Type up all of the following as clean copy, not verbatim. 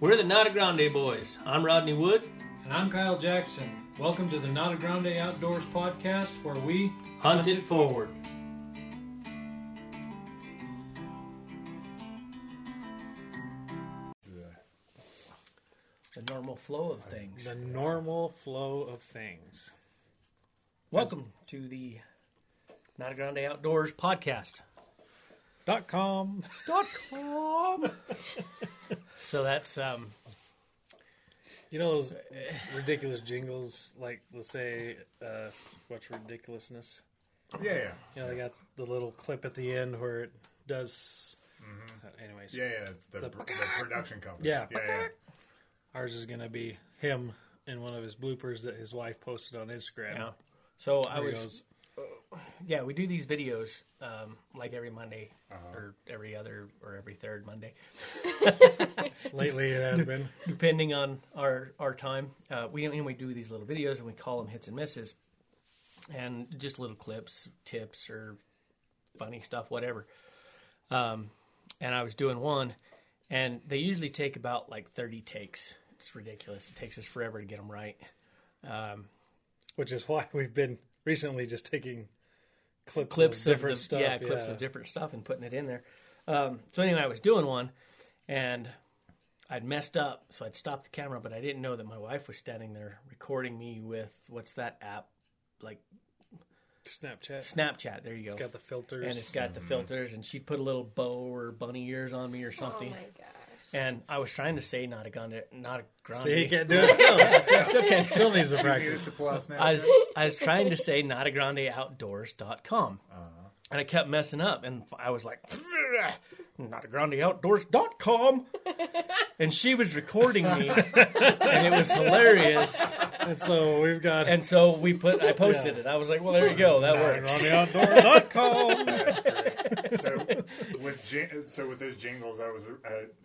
We're the Nata Grande Boys. I'm Rodney Wood. And I'm Kyle Jackson. Welcome to the Nata Grande Outdoors Podcast, where we hunt it forward. The normal flow of things. The normal flow of things. Welcome to the Nata Grande Outdoors Podcast. .com So that's you know those ridiculous jingles, like let's say what's ridiculousness? Yeah. You know, they got the little clip at the end where it does. Mm-hmm. Anyways. Yeah, it's the production company. Yeah. Ours is gonna be him in one of his bloopers that his wife posted on Instagram. Yeah. So there I was. Goes. Yeah, we do these videos like every Monday or every other or every third Monday. Lately it has been. Depending on our time. We do these little videos and we call them hits and misses. And just little clips, tips, or funny stuff, whatever. And I was doing one. And they usually take about like 30 takes. It's ridiculous. It takes us forever to get them right. Which is why we've been... recently, just taking clips of different stuff. Yeah, clips of different stuff and putting it in there. So anyway, I was doing one, and I'd messed up, so I'd stopped the camera, but I didn't know that my wife was standing there recording me with, what's that app? Like Snapchat, there you go. It's got the filters. And it's got the filters, and she put a little bow or bunny ears on me or something. Oh, my gosh. And I was trying to say Nata Grande. See, you can't do it still. Yeah, so I still can't. Still needs a practice. I was trying to say NataGrandeOutdoors.com. And I kept messing up. And I was like, NataGrandeOutdoors.com. And she was recording me. And it was hilarious. And so we've got... and so I posted it. I was like, well, there you go. That works. NataGrandeOutdoors.com. So with those jingles, I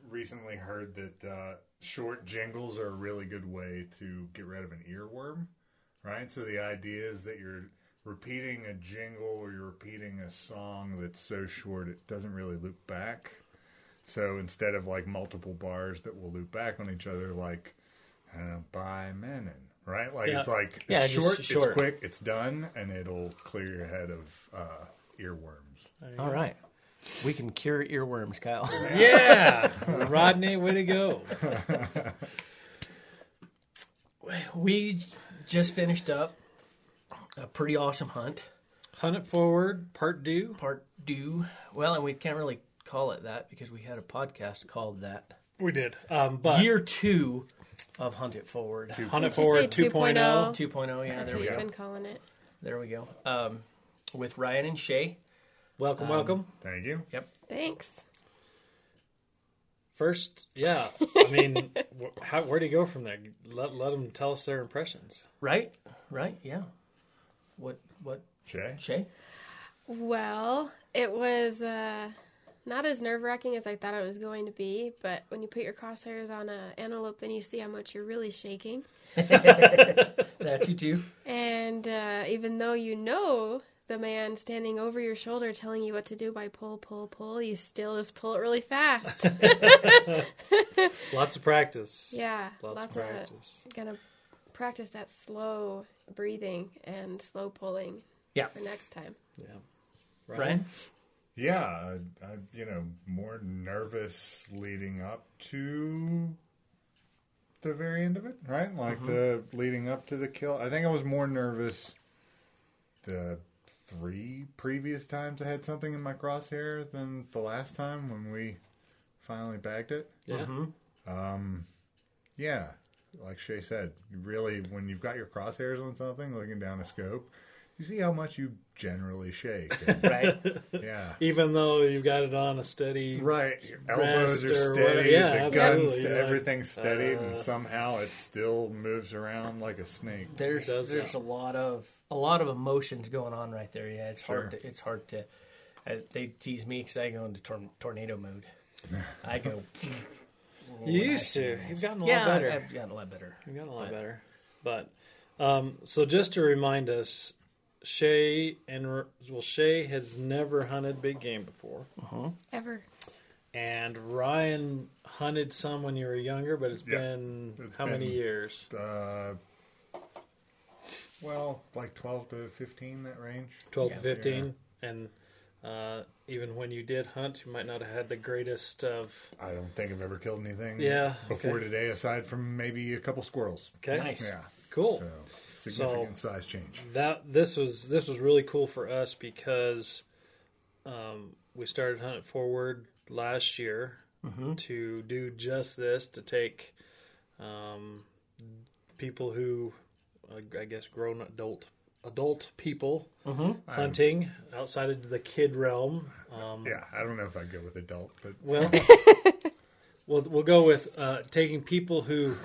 recently heard that short jingles are a really good way to get rid of an earworm, right? So the idea is that you're repeating a jingle or you're repeating a song that's so short it doesn't really loop back. So instead of like multiple bars that will loop back on each other, like I don't know, by Menon, right? Like it's like it's short, it's quick, it's done, and it'll clear your head of earworms. All right. We can cure earworms, Kyle. Yeah. Rodney, way to go. We just finished up a pretty awesome hunt. Hunt It Forward, Part 2. Well, and we can't really call it that because we had a podcast called that. We did. But Year 2 of Hunt It Forward. Hunt It Forward 2.0. 2.0, yeah. That's there we go. That's what you've been calling it. There we go. With Ryan and Shay. Welcome. Thank you. Yep. Thanks. First, yeah. I mean, where do you go from there? Let them tell us their impressions. Right. Yeah. What? Shay? Well, it was not as nerve-wracking as I thought it was going to be, but when you put your crosshairs on an antelope, then you see how much you're really shaking. That you do. And even though you know... the man standing over your shoulder telling you what to do by pull, you still just pull it really fast. Lots of practice. Yeah. Lots of practice. Gonna practice that slow breathing and slow pulling for next time. Yeah. Ryan? Yeah. I, more nervous leading up to the very end of it, right? Like the leading up to the kill. I think I was more nervous the 3 previous times I had something in my crosshair than the last time when we finally bagged it. Yeah. Yeah. Like Shay said, really, when you've got your crosshairs on something, looking down a scope, you see how much you generally shake. Right. Yeah. Even though you've got it on a steady... right. Your elbows are steady. Yeah, the gun's everything's steadied, and somehow it still moves around like a snake. There's a lot of emotions going on right there. Yeah, it's hard to. They tease me because I go into tornado mode. I go. You used to. You've gotten a lot better. I've gotten a lot better. But so just to remind us, Shay has never hunted big game before. Ever. And Ryan hunted some when you were younger, but it's been how many years? Like 12 to 15, that range. 12 to 15. Yeah. And even when you did hunt, you might not have had the greatest of... I don't think I've ever killed anything before today, aside from maybe a couple squirrels. Okay. Nice. Yeah. Cool. So, significant size change. This was really cool for us because we started Hunt It Forward last year to do just this, to take people who... I guess grown adult people hunting outside of the kid realm. I don't know if I'd go with adult, but we'll go with taking people who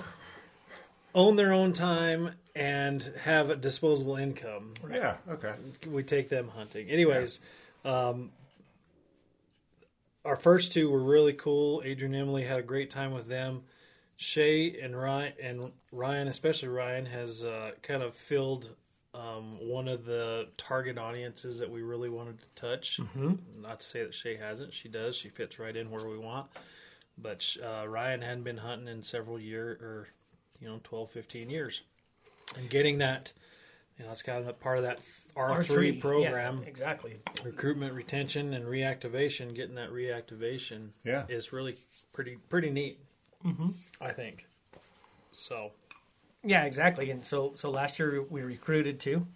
own their own time and have a disposable income. Yeah, okay. We take them hunting. Anyways, our first two were really cool. Adrian and Emily, had a great time with them. Shay and Ryan, especially Ryan, has kind of filled one of the target audiences that we really wanted to touch. Mm-hmm. Not to say that Shay hasn't. She does. She fits right in where we want. But Ryan hadn't been hunting in several years, 12, 15 years. And getting that, it's kind of a part of that R3 program. Yeah, exactly. Recruitment, retention, and reactivation. Getting that reactivation is really pretty neat. Mm-hmm. I think so. Yeah, exactly. And so last year we recruited two.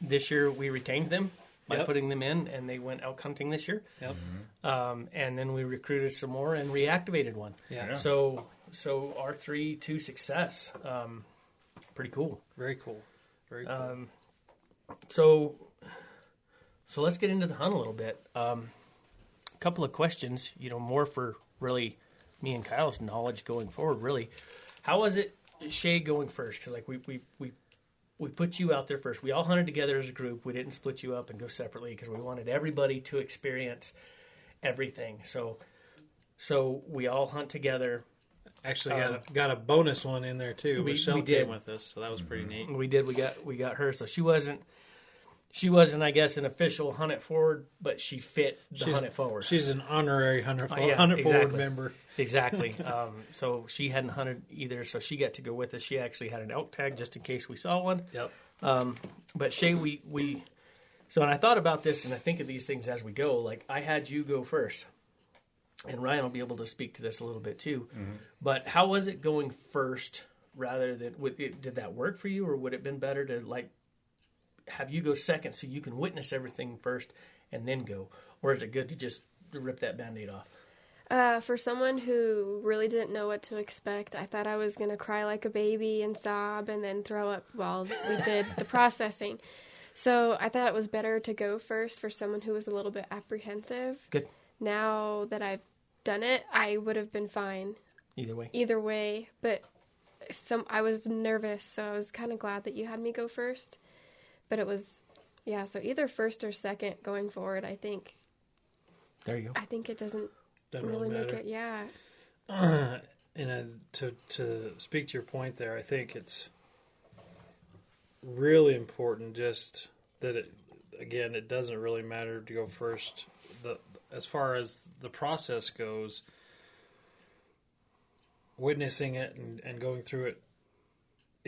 This year we retained them by putting them in, and they went elk hunting this year. Yep. Mm-hmm. And then we recruited some more and reactivated one. Yeah. So R3 to success. Pretty cool. Very cool. Very cool. So let's get into the hunt a little bit. A couple of questions. More for. Really, me and Kyle's knowledge going forward. Really, how was it, Shay, going first? Because we put you out there first. We all hunted together as a group. We didn't split you up and go separately because we wanted everybody to experience everything. So we all hunt together. Actually, got a bonus one in there too. Michelle came with us, so that was pretty neat. We did. We got her. So she wasn't, I guess, an official Hunt It Forward, but she fit the Hunt It Forward. She's an honorary Hunt It Forward, Forward member. Exactly. So she hadn't hunted either, so she got to go with us. She actually had an elk tag just in case we saw one. Yep. But Shay, and I thought about this, and I think of these things as we go. Like, I had you go first, and Ryan will be able to speak to this a little bit too. Mm-hmm. But how was it going first rather than did that work for you, or would it have been better to, like, have you go second so you can witness everything first and then go? Or is it good to just rip that Band-Aid off? For someone who really didn't know what to expect, I thought I was going to cry like a baby and sob and then throw up while we did the processing. So I thought it was better to go first for someone who was a little bit apprehensive. Good. Now that I've done it, I would have been fine. Either way. But I was nervous, so I was kind of glad that you had me go first. But it was, so either first or second going forward, I think. There you go. I think it doesn't really make it, to speak to your point there, I think it's really important just that it doesn't really matter to go first. As far as the process goes, witnessing it and going through it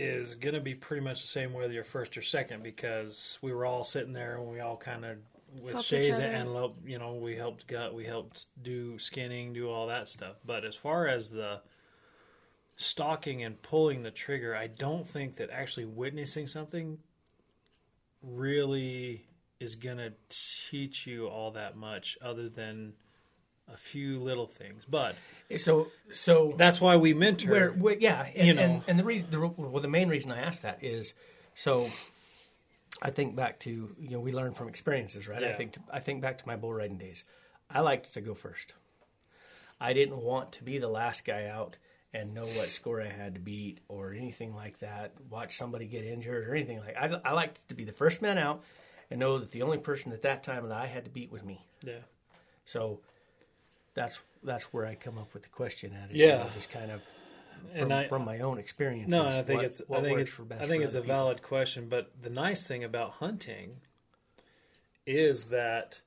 is going to be pretty much the same whether you're first or second, because we were all sitting there and we all kind of, with Shay's antelope, we helped gut, we helped do skinning, do all that stuff. But as far as the stalking and pulling the trigger, I don't think that actually witnessing something really is going to teach you all that much other than a few little things, but so that's why we mentor. And the main reason I asked that is, so I think back to we learn from experiences, right? Yeah. I think back to my bull riding days. I liked to go first. I didn't want to be the last guy out and know what score I had to beat or anything like that. Watch somebody get injured or anything like that. I liked to be the first man out and know that the only person at that time that I had to beat was me. Yeah. So. That's where I come up with the question at. Just kind of from my own experience. No, I think it's a valid question. But the nice thing about hunting is that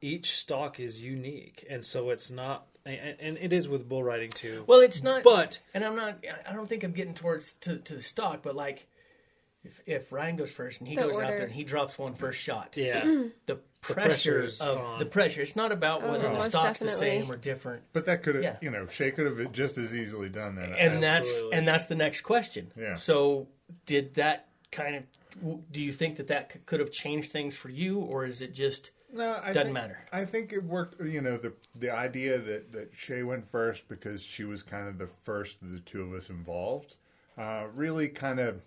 each stock is unique, and so it's not. And it is with bull riding too. Well, it's not. But I don't think I'm getting to the stock. But like, if Ryan goes first and he goes out there and he drops one first shot, yeah, the pressure. It's not about whether the stock's the same or different. But that could have, Shay could have just as easily done that. And absolutely. that's the next question. Yeah. So did that kind of? Do you think that could have changed things for you, or is it just? No, doesn't matter. I think it worked, the idea that Shay went first because she was kind of the first of the two of us involved really kind of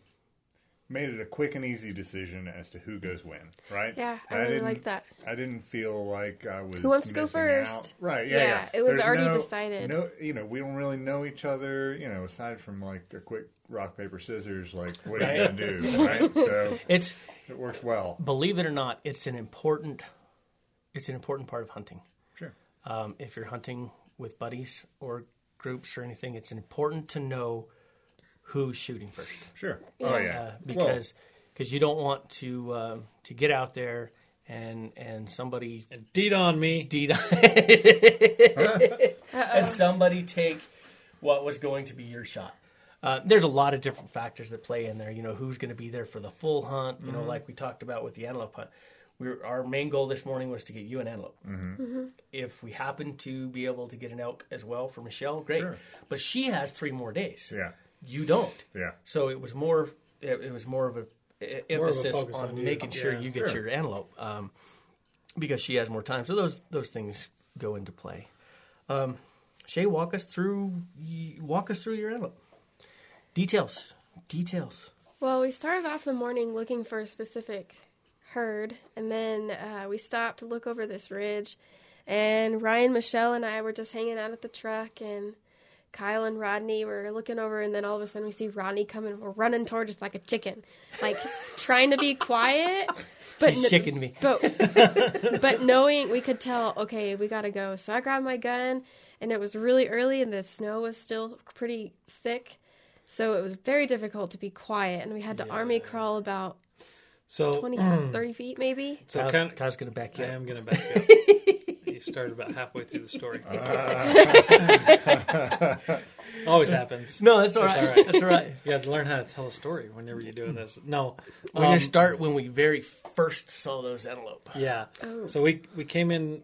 made it a quick and easy decision as to who goes when, right? Yeah, I really like that. I didn't feel like I was who wants to go first? Out. Right, yeah. It was already decided. No, we don't really know each other, aside from like a quick rock, paper, scissors, like what are you going to do, right? So it works well. Believe it or not, it's an important part of hunting. Sure. If you're hunting with buddies or groups or anything, it's important to know who's shooting first. Sure. Yeah. Oh, yeah. Because you don't want to get out there and somebody... And deed on me. And somebody take what was going to be your shot. There's a lot of different factors that play in there. Who's going to be there for the full hunt, mm-hmm. like we talked about with the antelope hunt. Our main goal this morning was to get you an antelope. Mm-hmm. Mm-hmm. If we happen to be able to get an elk as well for Michelle, great. Sure. But she has 3 more days. Yeah, you don't. Yeah. So it was more. It was more of an emphasis on making sure you get your antelope, because she has more time. So those things go into play. Shay, walk us through your antelope. Details. Well, we started off the morning looking for a specific herd, and then we stopped to look over this ridge, and Ryan, Michelle, and I were just hanging out at the truck, and Kyle and Rodney were looking over, and then all of a sudden we see Rodney coming, we're running towards us like a chicken, like trying to be quiet, but she's chickened me. but knowing we could tell, okay, we gotta go. So I grabbed my gun, and it was really early, and the snow was still pretty thick, so it was very difficult to be quiet, and we had to army crawl about 20, 30 feet, maybe? So Kyle's going to back you up. I am going to back you up. You started about halfway through the story. Always happens. No, that's all right. You have to learn how to tell a story whenever you're doing this. No. We're going to start when we very first saw those antelope. Yeah. Oh. So we came in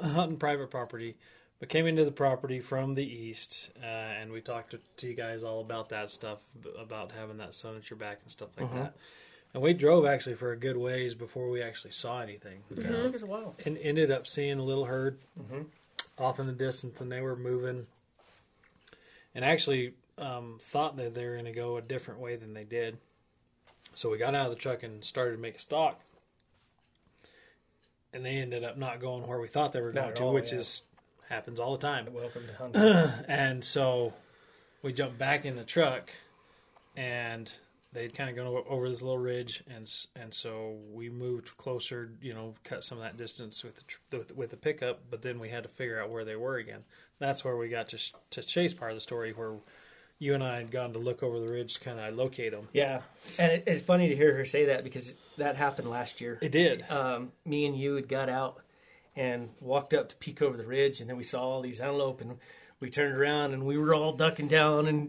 hunting private property. We came into the property from the east, and we talked to you guys all about that stuff, about having that sun at your back and stuff like that. And we drove actually for a good ways before we actually saw anything. Mm-hmm. It took us a while. And ended up seeing a little herd off in the distance, and they were moving. And actually thought that they were going to go a different way than they did. So we got out of the truck and started to make a stalk. And they ended up not going where we thought they were going to, which happens all the time. Welcome to hunting. And so we jumped back in the truck, and... they'd kind of gone over this little ridge, and so we moved closer, cut some of that distance with the pickup, but then we had to figure out where they were again. That's where we got to Shay's part of the story, where you and I had gone to look over the ridge to kind of locate them. Yeah, and it's funny to hear her say that, because that happened last year. It did. Me and you had got out and walked up to peek over the ridge, and then we saw all these antelope, and we turned around, and we were all ducking down and...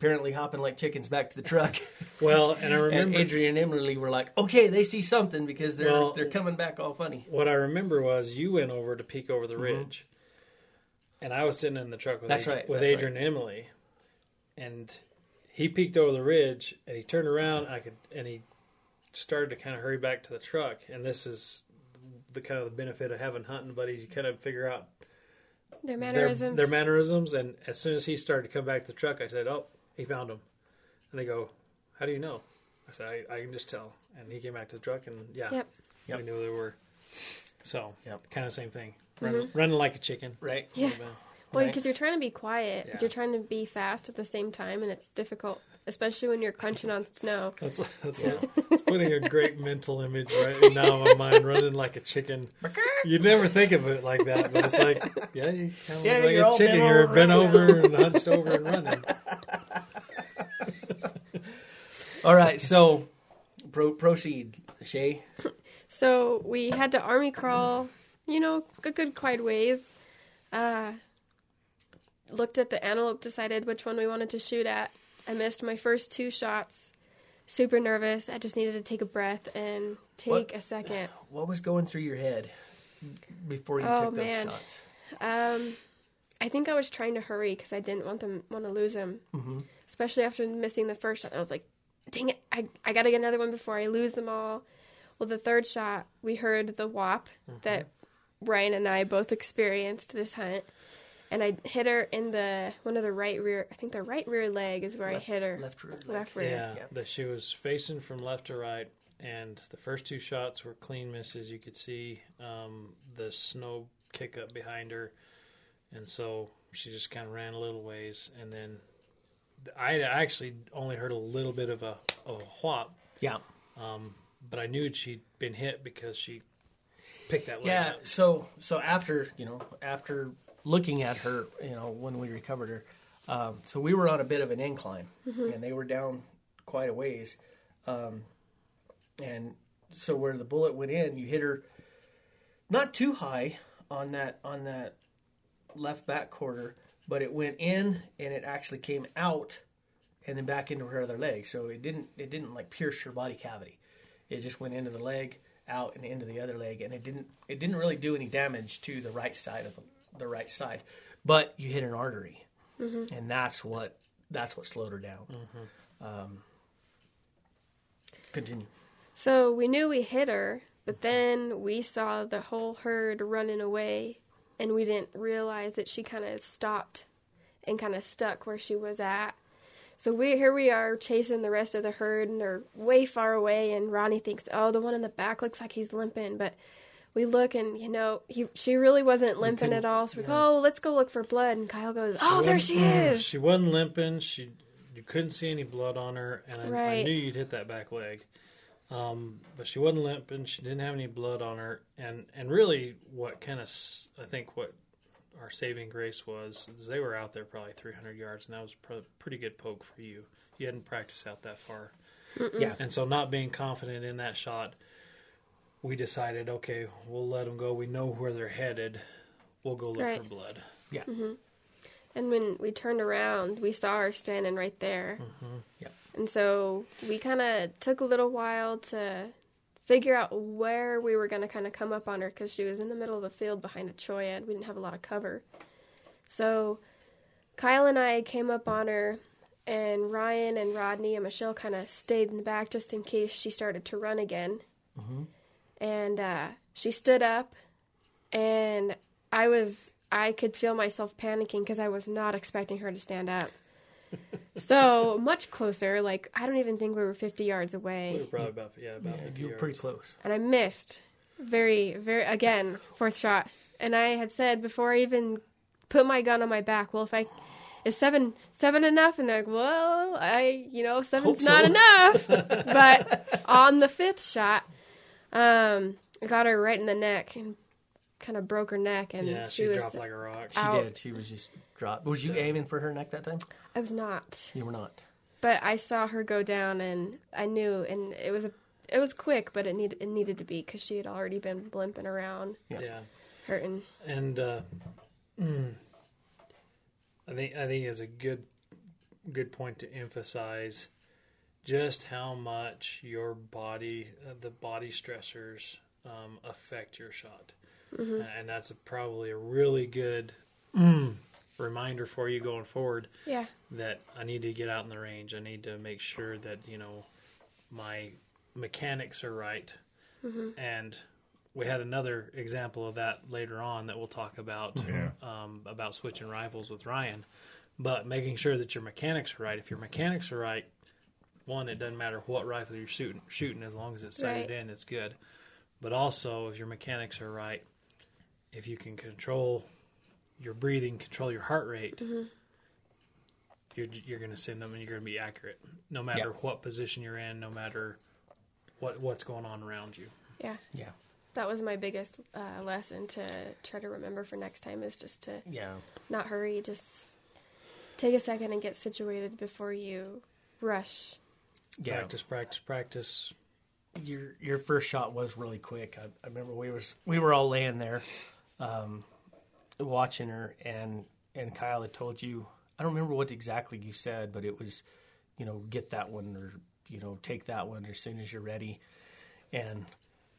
apparently hopping like chickens back to the truck. Well, and I remember... and Adrian and Emily were like, okay, they see something, because they're coming back all funny. What I remember was you went over to peek over the ridge, and I was sitting in the truck with Adrian and Emily, and he peeked over the ridge, and he turned around, and he started to kind of hurry back to the truck, and this is the kind of the benefit of having hunting buddies. You kind of figure out their mannerisms. And as soon as he started to come back to the truck, I said, oh, he found him. And they go, how do you know? I said, I can just tell. And he came back to the truck, and we knew they were. So, kind of same thing. Running like a chicken. Right. Yeah. Well, because you're trying to be quiet, but you're trying to be fast at the same time, and it's difficult, especially when you're crunching on snow. It's putting a great mental image right now in my mind, running like a chicken. You'd never think of it like that, but it's like, you kind of look like a chicken. You're bent over and hunched over and running. All right, so proceed, Shay. So we had to army crawl you know, a good quite ways. Looked at the antelope, decided which one we wanted to shoot at. I missed my first two shots. Super nervous. I just needed to take a breath and take a second. What was going through your head before you took those shots? I think I was trying to hurry because I didn't want to lose him. Mm-hmm. Especially after missing the first shot. I was like, dang it, I got to get another one before I lose them all. Well, the third shot, we heard the whop that Ryan and I both experienced this hunt. And I hit her in one of the right rear. I think the right rear leg is where I hit her. Left rear. Left rear. Yeah, but she was facing from left to right, and the first two shots were clean misses. You could see the snow kick up behind her, and so she just kind of ran a little ways. And then I actually only heard a little bit of a whop. Yeah. But I knew she'd been hit because she picked that leg up. Yeah. So after looking at her, when we recovered her. So we were on a bit of an incline, and they were down quite a ways. And so where the bullet went in, you hit her not too high on that left back quarter, but it went in and it actually came out and then back into her other leg. So it didn't like pierce her body cavity. It just went into the leg, out and into the other leg, and it didn't really do any damage to the right side of the right side, but you hit an artery, and that's what slowed her down. Continue. So we knew we hit her, but then we saw the whole herd running away, and we didn't realize that she kind of stopped and kind of stuck where she was at. So here we are chasing the rest of the herd, and they're way far away, and Ronnie thinks, the one in the back looks like he's limping, but we look, and, she really wasn't limping at all. So we go, let's go look for blood. And Kyle goes, there she is. She wasn't limping. You couldn't see any blood on her. And I knew you'd hit that back leg. But she wasn't limping. She didn't have any blood on her. And really what kind of, I think what our saving grace was, is they were out there probably 300 yards. And that was a pretty good poke for you. You hadn't practiced out that far. Mm-mm. Yeah. And so not being confident in that shot, we decided, okay, we'll let them go. We know where they're headed. We'll go look for blood. Yeah. Mm-hmm. And when we turned around, we saw her standing right there. Mm-hmm. Yeah. And so we kind of took a little while to figure out where we were going to kind of come up on her because she was in the middle of a field behind a cholla. We didn't have a lot of cover. So Kyle and I came up on her, and Ryan and Rodney and Michelle kind of stayed in the back just in case she started to run again. Mm-hmm. And she stood up, and I could feel myself panicking because I was not expecting her to stand up. So much closer, like I don't even think we were 50 yards away. We were probably about 50 yards. You were pretty close. And I missed, very, very, again, fourth shot. And I had said before I even put my gun on my back, well, if I... Is seven enough? And they're like, well, seven's not enough. But on the fifth shot... I got her right in the neck and kind of broke her neck, and she was dropped like a rock. She did. She was just dropped. Was you aiming for her neck that time? I was not. You were not. But I saw her go down, and I knew, and it was quick, but it needed to be because she had already been limping around, hurting. And I think it's a good point to emphasize. Just how much your body, the body stressors, affect your shot. Mm-hmm. And that's probably a really good reminder for you going forward. Yeah. That I need to get out in the range. I need to make sure that, my mechanics are right. Mm-hmm. And we had another example of that later on that we'll talk about switching rifles with Ryan. But making sure that your mechanics are right. If your mechanics are right, one, it doesn't matter what rifle you're shooting as long as it's sighted in, it's good. But also, if your mechanics are right, if you can control your breathing, control your heart rate, you're going to send them and you're going to be accurate, no matter what position you're in, no matter what's going on around you. Yeah. Yeah. That was my biggest lesson to try to remember for next time is just to not hurry, just take a second and get situated before you rush. Yeah. Practice. your first shot was really quick. I remember we were all laying there watching her, and Kyle had told you, I don't remember what exactly you said, but it was, get that one, or, take that one as soon as you're ready. And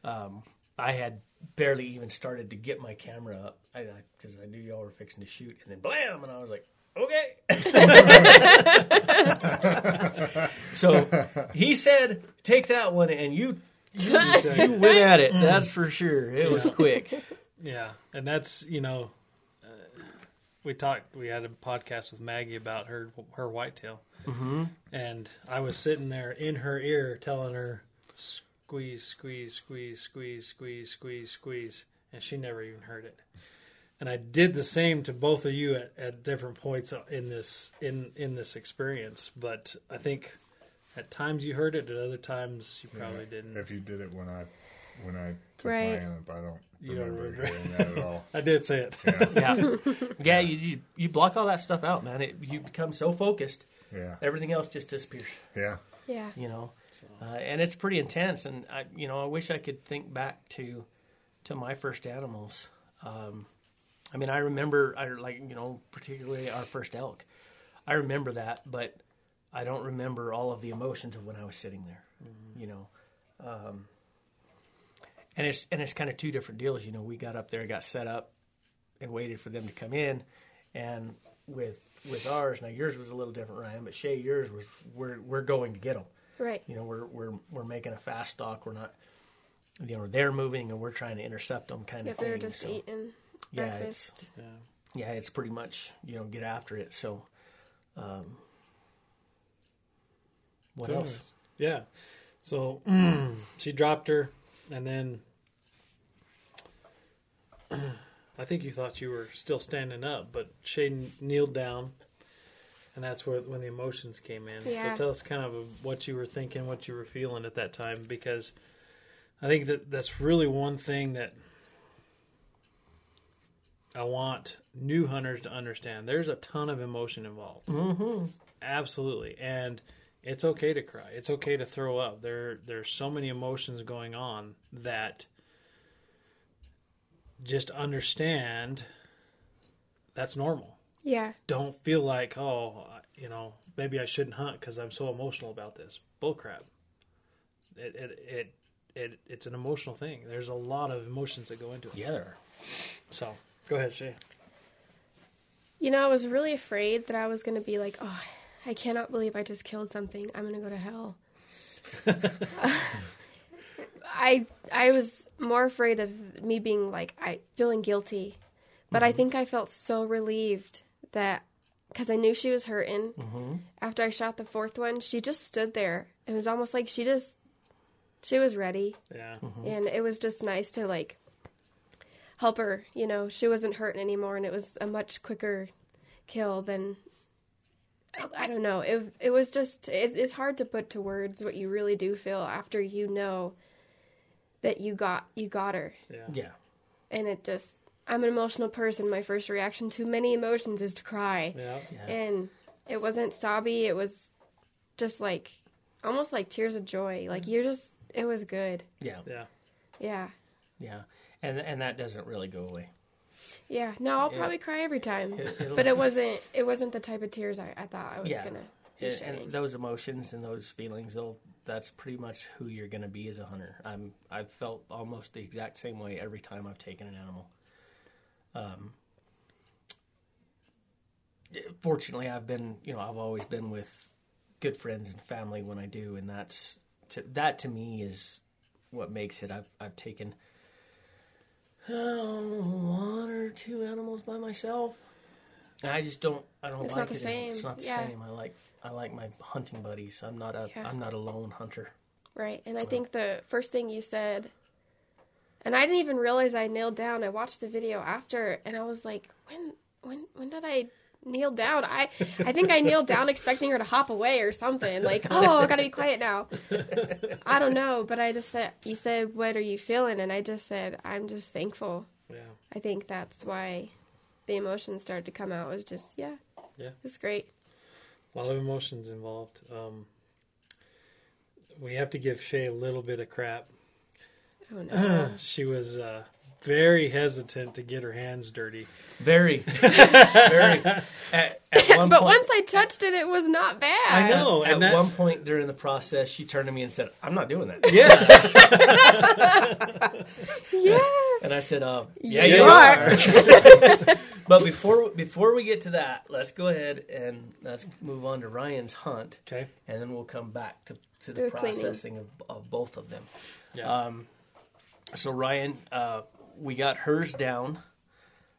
I had barely even started to get my camera up because I knew y'all were fixing to shoot, and then blam, and I was like, okay. So he said, take that one, and you went at it. That's for sure. It was quick. Yeah. And that's, we had a podcast with Maggie about her whitetail. Mm-hmm. And I was sitting there in her ear telling her, squeeze, squeeze, squeeze, squeeze, squeeze, squeeze, squeeze. And she never even heard it. And I did the same to both of you at different points in this experience. But I think at times you heard it, at other times you probably didn't. If you did it when I took my amp, I don't remember hearing that at all. I did say it. Yeah. You block all that stuff out, man. You become so focused. Yeah. Everything else just disappears. Yeah. Yeah. And it's pretty intense. And I wish I could think back to my first animals. I remember, particularly our first elk. I remember that, but I don't remember all of the emotions of when I was sitting there, and it's kind of two different deals. We got up there, got set up, and waited for them to come in, and with ours, now yours was a little different, Ryan, but Shay, yours was, we're going to get them. Right. We're making a fast stalk. We're not, they're moving and we're trying to intercept them kind of thing. They're just eating. Yeah, it's pretty much, get after it. So, what else? Yeah. So she dropped her, and then I think you thought you were still standing up, but Shay kneeled down, and that's when the emotions came in. Yeah. So tell us kind of what you were thinking, what you were feeling at that time, because I think that's really one thing that I want new hunters to understand. There's a ton of emotion involved. Mm-hmm. Absolutely. And it's okay to cry. It's okay to throw up. There's so many emotions going on that just understand that's normal. Yeah. Don't feel like, maybe I shouldn't hunt because I'm so emotional about this. Bullcrap. It's an emotional thing. There's a lot of emotions that go into it. Yeah, there are. So... Go ahead, Shay. I was really afraid that I was going to be like, oh, I cannot believe I just killed something. I'm going to go to hell. I was more afraid of me being like, feeling guilty. But mm-hmm. I think I felt so relieved that, because I knew she was hurting. Mm-hmm. After I shot the fourth one, she just stood there. It was almost like she was ready. Yeah. Mm-hmm. And it was just nice to help her, she wasn't hurting anymore, and it was a much quicker kill than, I don't know. It was just, it's hard to put to words what you really do feel after that you got her. Yeah. And it just, I'm an emotional person. My first reaction to many emotions is to cry. Yeah. And it wasn't sobby. It was just almost like tears of joy. It was good. Yeah. And that doesn't really go away. Yeah, no, I'll probably cry every time. But it wasn't the type of tears I thought I was gonna be shedding. And those emotions and those feelings, that's pretty much who you're gonna be as a hunter. I've felt almost the exact same way every time I've taken an animal. Fortunately, I've been, I've always been with good friends and family when I do, and that to me is what makes it. I've taken. One or two animals by myself. And I just don't it's like not the it. Same. It's not the same. I like my hunting buddies. I'm not a lone hunter. Right. And I think the first thing you said, and I didn't even realize I kneeled down. I watched the video after, and I was like, when did I kneel down? I think I kneeled down expecting her to hop away or something. I gotta be quiet now. I don't know, but I just said, you said, what are you feeling? And I just said, I'm just thankful. Yeah. I think that's why the emotions started to come out. Was just, it's great. A lot of emotions involved. we have to give Shay a little bit of crap. Oh, no. She was very hesitant to get her hands dirty. Very. Very. But once I touched it, it was not bad. I know. At one point during the process, she turned to me and said, "I'm not doing that." Yeah. Yeah. And I said, yeah, you are. But before we get to that, let's go ahead and let's move on to Ryan's hunt. Okay. And then we'll come back to the processing of both of them. Yeah. So Ryan, we got hers down,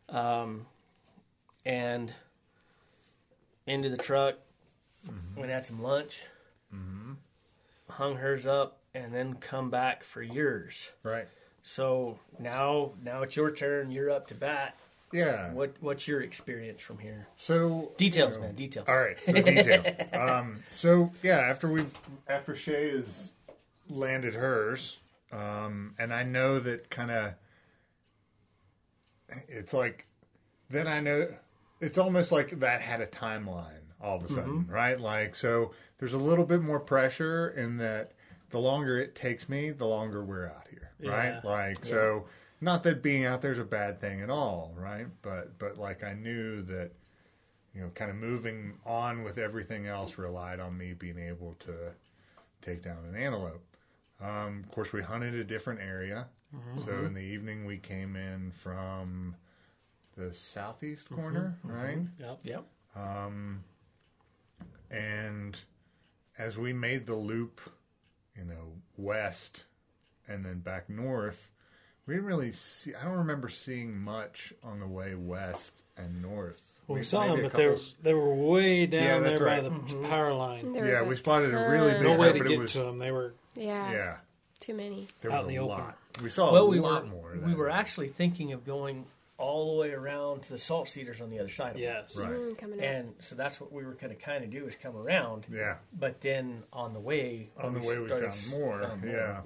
and into the truck. Mm-hmm. We had some lunch, mm-hmm. hung hers up, and then come back for yours. Right. So now it's your turn. You're up to bat. Yeah. What's your experience from here? So details, man. Details. All right. So details. So yeah, after Shay has landed hers. And I know that kind of, it's like, then I know, it's almost like that had a timeline all of a sudden, mm-hmm. right? Like, so there's a little bit more pressure in that the longer it takes me, the longer we're out here, right? Yeah. Like, yeah. So not that being out there is a bad thing at all, right? But like I knew that, you know, kind of moving on with everything else relied on me being able to take down an antelope. Of course, we hunted a different area. Mm-hmm. So in the evening, we came in from the southeast corner, mm-hmm. right? Yep. Yep. And as we made the loop, you know, west and then back north, we didn't really see. I don't remember seeing much on the way west and north. Well, we saw them, but they were way down there by the mm-hmm. power line. Yeah, we spotted a really big. No way to get to them. They were. Yeah. Yeah. Too many. There was a lot. We saw a lot more. We were actually thinking of going all the way around to the salt cedars on the other side of it. Yes. Right. And so that's what we were going to kind of do is come around. Yeah. But then on the way we found more. Yeah.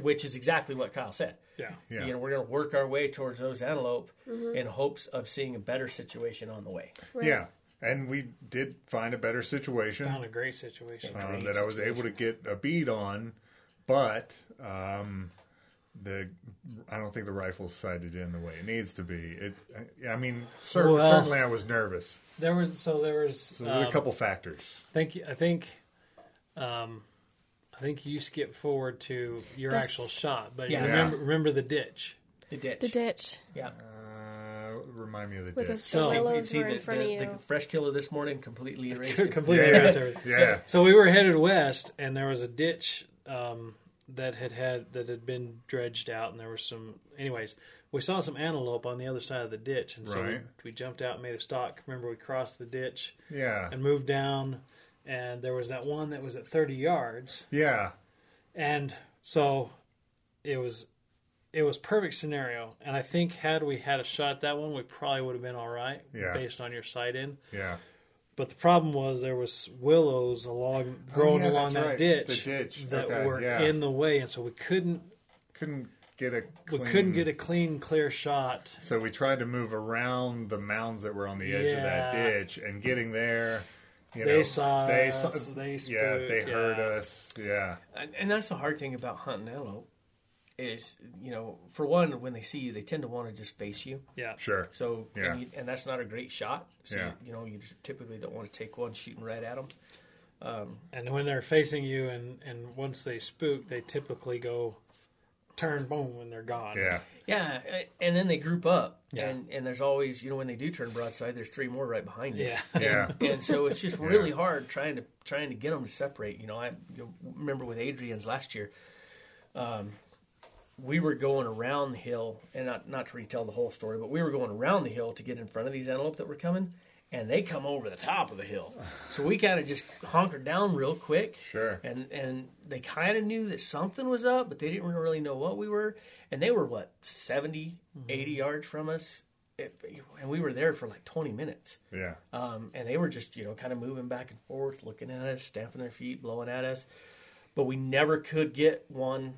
Which is exactly what Kyle said. Yeah. You know, we're going to work our way towards those antelope mm-hmm. in hopes of seeing a better situation on the way. Right. Yeah. And we did find a better situation. Found a great situation. That I was able to get a bead on, but I don't think the rifle's sighted in the way it needs to be. Certainly I was nervous. There was a couple factors. I think you skipped forward to your actual shot, but remember the ditch. The ditch. Yeah. Remind me of the ditch. The fresh killer this morning completely erased it. Erased everything. Yeah. So we were headed west, and there was a ditch that had been dredged out, and there was some. Anyways, we saw some antelope on the other side of the ditch, and so we jumped out and made a stalk. Remember, we crossed the ditch. Yeah. And moved down, and there was that one that was at 30 yards. Yeah. And so it was. It was perfect scenario, and I think had we had a shot at that one, we probably would have been all right based on your sight in. Yeah. But the problem was there was willows growing along that ditch that were in the way, and so we couldn't get a clean, clear shot. So we tried to move around the mounds that were on the edge of that ditch, and getting there. They saw us. They heard us. Yeah. And that's the hard thing about hunting antelope. Is, you know, for one, when they see you, they tend to want to just face you. Yeah. Sure. So, and that's not a great shot. So, you typically don't want to take one shooting right at them. And when they're facing you and once they spook, they typically go turn, boom, when they're gone. Yeah. Yeah. And then they group up. Yeah. And there's always, you know, when they do turn broadside, there's three more right behind you. Yeah. Yeah. And so it's just really hard trying to get them to separate. You know, I remember with Adrian's last year, we were going around the hill, and not to retell the whole story, but we were going around the hill to get in front of these antelope that were coming, and they come over the top of the hill. So we kind of just honkered down real quick. Sure. And they kind of knew that something was up, but they didn't really know what we were. And they were, 70, mm-hmm. 80 yards from us? And we were there for 20 minutes. Yeah. And they were just, kind of moving back and forth, looking at us, stamping their feet, blowing at us. But we never could get one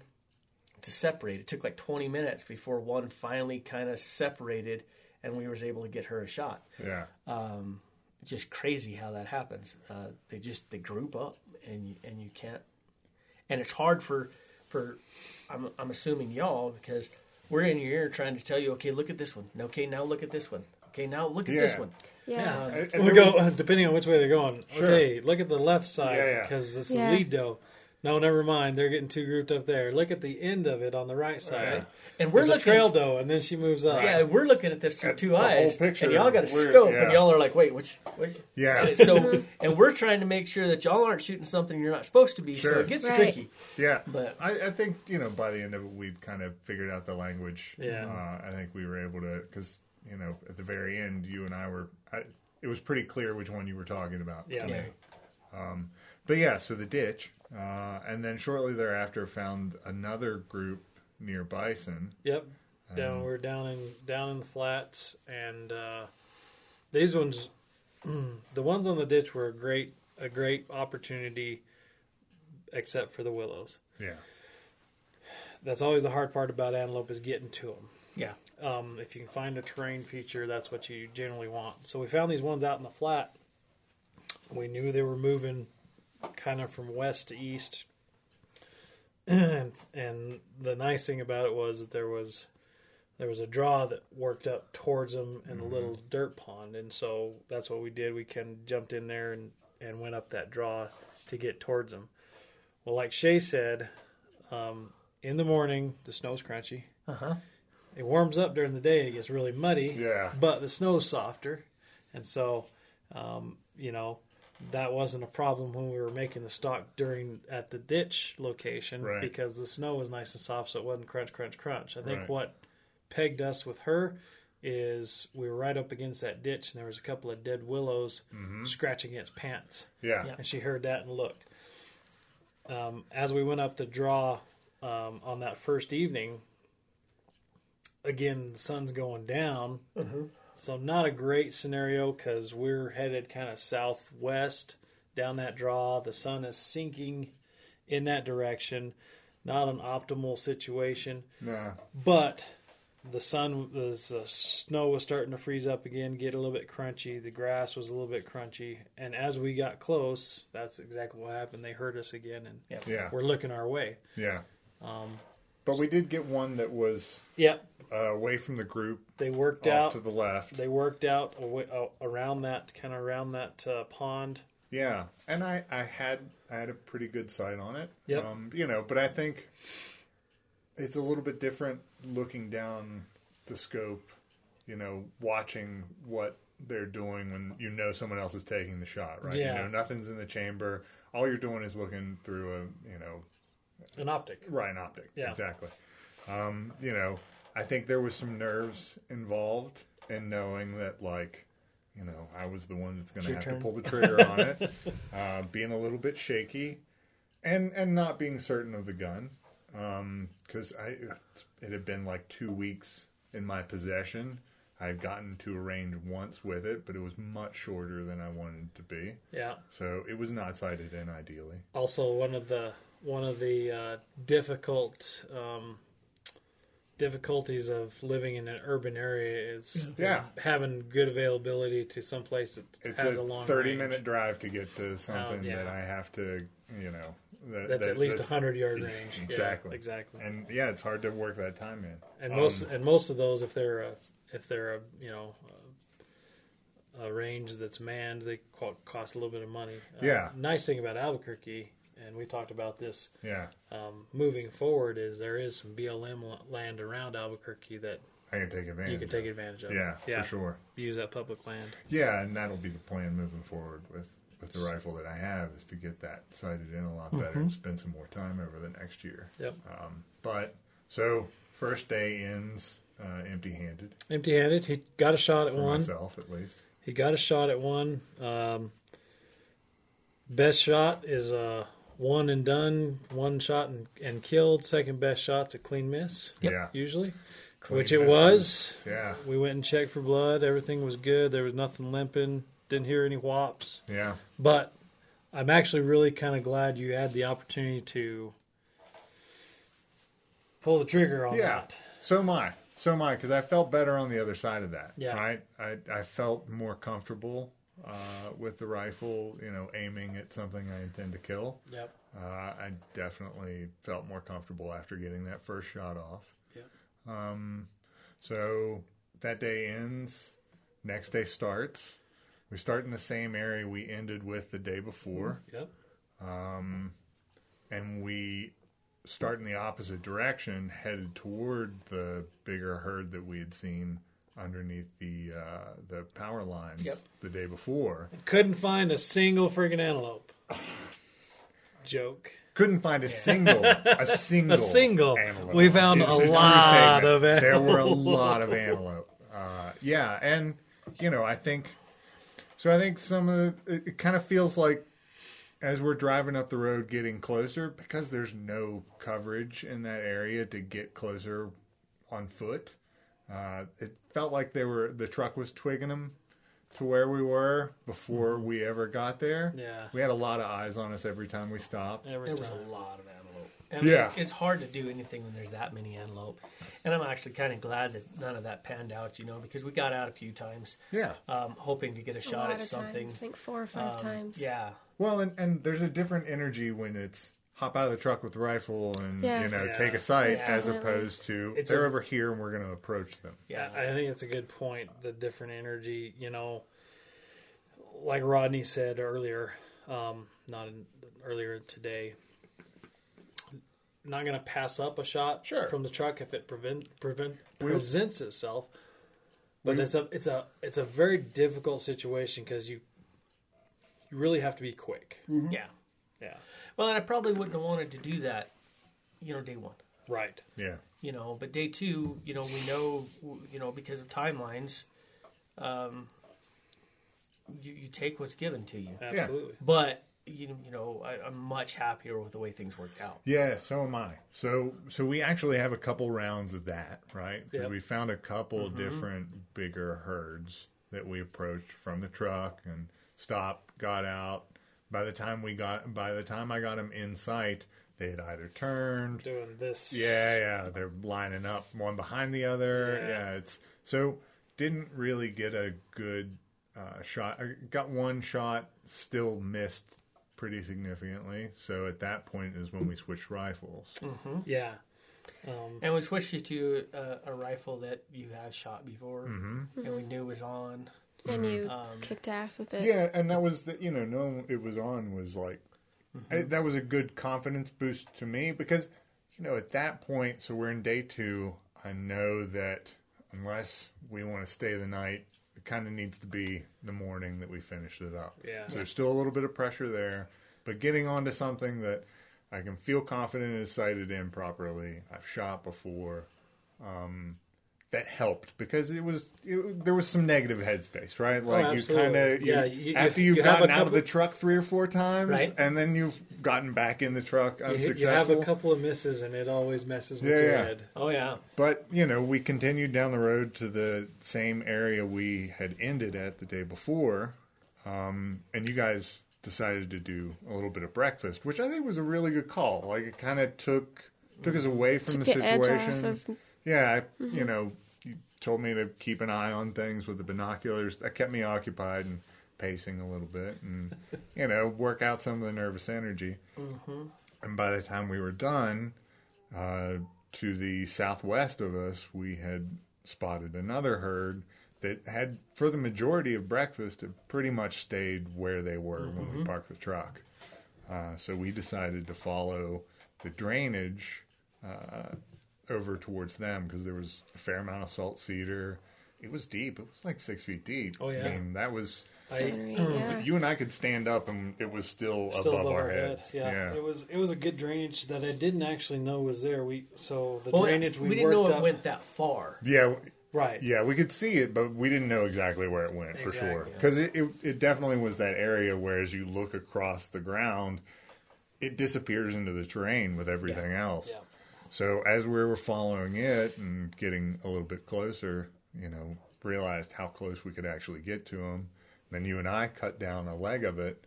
to separate. It took 20 minutes before one finally kind of separated and we was able to get her a shot. Yeah. Just crazy how that happens. They group up and you can't, And it's hard for I'm assuming y'all, because we're in your ear trying to tell you, okay, look at this one. Okay, now look at this one. Okay, now look at this one. Yeah. And we go, depending on which way they're going. Sure. Okay, look at the left side because it's the lead doe. No, never mind. They're getting too grouped up there. Look at the end of it on the right side. And we're looking, a trail doe, and then she moves up. Yeah, we're looking at this through two eyes, picture, and y'all got a scope, and y'all are like, wait, which? Yeah. So, and we're trying to make sure that y'all aren't shooting something you're not supposed to be, so it gets tricky. Yeah. But I think, you know, by the end of it, we've kind of figured out the language. Yeah. I think we were able to, because, you know, at the very end, you and I were, it was pretty clear which one you were talking about to me. But yeah, so the ditch, and then shortly thereafter found another group near bison. Yep, we're down in the flats, and these ones, the ones on the ditch were a great opportunity, except for the willows. Yeah, that's always the hard part about antelope is getting to them. Yeah, if you can find a terrain feature, that's what you generally want. So we found these ones out in the flat. We knew they were moving kind of from west to east, and the nice thing about it was that there was a draw that worked up towards them and a little dirt pond, and so that's what we did. We kind of jumped in there and went up that draw to get towards them. Well, like Shay said, in the morning the snow's crunchy. It warms up during the day. It gets really muddy. Yeah. But the snow's softer, and so you know. That wasn't a problem when we were making the stock at the ditch location because the snow was nice and soft, so it wasn't crunch, crunch, crunch. I think what pegged us with her is we were right up against that ditch, and there was a couple of dead willows scratching its pants. Yeah. And she heard that and looked. As we went up the draw on that first evening, again, the sun's going down. So not a great scenario because we're headed kind of southwest down that draw. The sun is sinking in that direction. Not an optimal situation. Nah. But the snow was starting to freeze up again, get a little bit crunchy. The grass was a little bit crunchy. And as we got close, that's exactly what happened. They heard us again, and we're looking our way. Yeah. But we did get one that was away from the group. They worked out to the left. They worked out away, around that pond. Yeah, and I had a pretty good sight on it. Yep. You know, but I think it's a little bit different looking down the scope. You know, watching what they're doing when you know someone else is taking the shot, right? Yeah. You know, nothing's in the chamber. All you're doing is looking through an optic. Right, an optic. Yeah. Exactly. You know, I think there was some nerves involved in knowing that, like, you know, I was the one that's going to have to pull the trigger on it, being a little bit shaky, and not being certain of the gun, because it had been like 2 weeks in my possession. I had gotten to a range once with it, but it was much shorter than I wanted it to be. Yeah. So it was not sighted in ideally. Also, one of the difficult difficulties of living in an urban area is having good availability to some place that has a long 30-minute drive to get to something that I have to, you know. That's at least 100-yard range. Exactly. Yeah, exactly. And, yeah, it's hard to work that time in. And most of those, if they're a you know, a range that's manned, they cost a little bit of money. Nice thing about Albuquerque, and we talked about this moving forward, is there is some BLM land around Albuquerque that you can take advantage of. Yeah, for sure. Use that public land. Yeah, and that'll be the plan moving forward with the rifle that I have, is to get that sighted in a lot better and spend some more time over the next year. Yep. But so first day ends empty-handed. Empty-handed. He got a shot at one. For myself, at least. He got a shot at one. Best shot is one and done, one shot and killed. Second best shot's a clean miss, usually, which it was. Yeah. We went and checked for blood. Everything was good. There was nothing limping. Didn't hear any whops. Yeah. But I'm actually really kind of glad you had the opportunity to pull the trigger on that. So am I, because I felt better on the other side of that. Yeah. Right? I felt more comfortable with the rifle, you know, aiming at something I intend to kill. Yep. I definitely felt more comfortable after getting that first shot off. Yeah. So that day ends. Next day starts. We start in the same area we ended with the day before. Yep. And we start in the opposite direction, headed toward the bigger herd that we had seen underneath the power lines the day before. And couldn't find a single friggin' antelope. Joke. Couldn't find a single antelope. We found a lot of antelope. There were a lot of antelope. Yeah, and you know, I think some of the, it kind of feels like as we're driving up the road getting closer, because there's no coverage in that area to get closer on foot, it felt like the truck was twigging them to where we were before we ever got there. Yeah. We had a lot of eyes on us every time we stopped. There was a lot of antelope. I mean, yeah. It's hard to do anything when there's that many antelope. And I'm actually kind of glad that none of that panned out, you know, because we got out a few times. Yeah. Hoping to get a shot at something. Times, I think 4 or 5 times. Yeah. Well, and there's a different energy when it's hop out of the truck with the rifle and, take a sight as opposed to they're over here and we're going to approach them. Yeah, I think it's a good point, the different energy, you know, like Rodney said earlier, earlier today, not going to pass up a shot from the truck if it presents itself. But it's a very difficult situation because you really have to be quick. Mm-hmm. Yeah. Yeah. Well, and I probably wouldn't have wanted to do that, you know, day one. Right. Yeah. You know, but day two, you know, we know, you know, because of timelines, you take what's given to you. Absolutely. Yeah. But, you know, I'm much happier with the way things worked out. Yeah, so am I. So we actually have a couple rounds of that, right? Because we found a couple different bigger herds that we approached from the truck and stopped, got out. By the time I got them in sight, they had either turned, doing this. Yeah, yeah, they're lining up one behind the other. Yeah, yeah, it's so didn't really get a good shot. I got one shot, still missed pretty significantly. So at that point is when we switched rifles. Mm-hmm. Yeah, and we switched it to a rifle that you had shot before, and we knew was on. And you kicked ass with it. Yeah, and that was, it was on was like, that was a good confidence boost to me because, you know, at that point, so we're in day two, I know that unless we want to stay the night, it kind of needs to be the morning that we finish it up. Yeah. So there's still a little bit of pressure there, but getting onto something that I can feel confident is sighted in properly, I've shot before, that helped because there was some negative headspace, right? Like you gotten out of the truck 3 or 4 times, right? And then you've gotten back in the truck unsuccessful. You have a couple of misses, and it always messes with your head. Oh yeah. But you know, we continued down the road to the same area we had ended at the day before, and you guys decided to do a little bit of breakfast, which I think was a really good call. Like it kind of took us away from the situation. Yeah, you know, you told me to keep an eye on things with the binoculars. That kept me occupied and pacing a little bit and, you know, work out some of the nervous energy. Mm-hmm. And by the time we were done, to the southwest of us, we had spotted another herd that had, for the majority of breakfast, had pretty much stayed where they were when we parked the truck. So we decided to follow the drainage over towards them because there was a fair amount of salt cedar. It was deep. It was like 6 feet deep. Oh, yeah. I mean, that was... You and I could stand up and it was still above our heads. Yeah. It was a good drainage that I didn't actually know was there. Drainage we worked up... We didn't know it went that far. Yeah. Right. Yeah, we could see it, but we didn't know exactly where it went for sure. Because it definitely was that area where as you look across the ground, it disappears into the terrain with everything else. Yeah. So as we were following it and getting a little bit closer, you know, realized how close we could actually get to them. Then you and I cut down a leg of it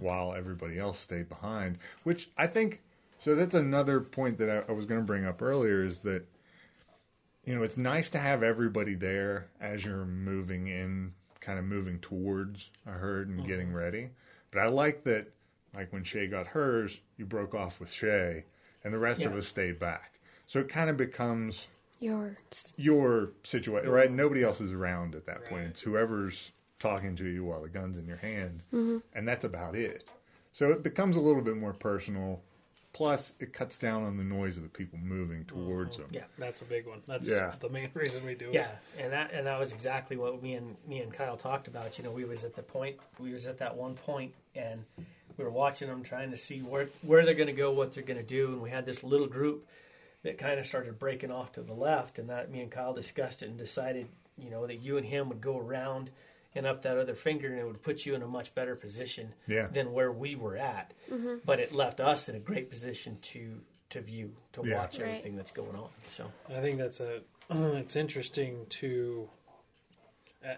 while everybody else stayed behind, which I think, so that's another point that I was going to bring up earlier is that, you know, it's nice to have everybody there as you're moving in, kind of moving towards a herd and getting ready. But I like that Like when Shay got hers, you broke off with Shay, and the rest of us stayed back. So it kind of becomes your situation, right? Nobody else is around at that point. It's whoever's talking to you while the gun's in your hand, and that's about it. So it becomes a little bit more personal. Plus, it cuts down on the noise of the people moving towards them. Yeah, that's a big one. That's the main reason we do it. Yeah, and that was exactly what me and Kyle talked about. You know, we was at that one point, and we were watching them, trying to see where they're going to go, what they're going to do, and we had this little group that kind of started breaking off to the left, and that me and Kyle discussed it and decided, you know, that you and him would go around and up that other finger, and it would put you in a much better position than where we were at. Mm-hmm. But it left us in a great position to view, to watch everything that's going on. So I think that's it's interesting to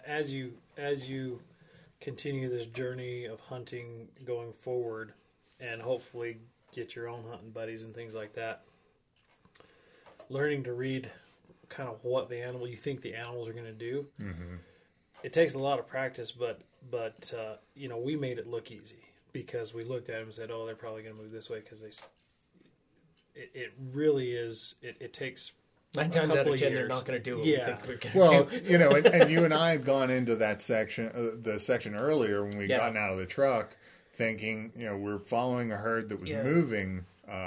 as you continue this journey of hunting going forward, and hopefully get your own hunting buddies and things like that. Learning to read kind of what you think the animals are going to do. Mm-hmm. It takes a lot of practice, but you know, we made it look easy because we looked at them and said, "Oh, they're probably going to move this way," because they. It really is. It takes 9 times out of 10 they're not going to do what we think they're going to do. Well, you know, and you and I had gone into that section, the section earlier when we gotten out of the truck, thinking, you know, we're following a herd that was moving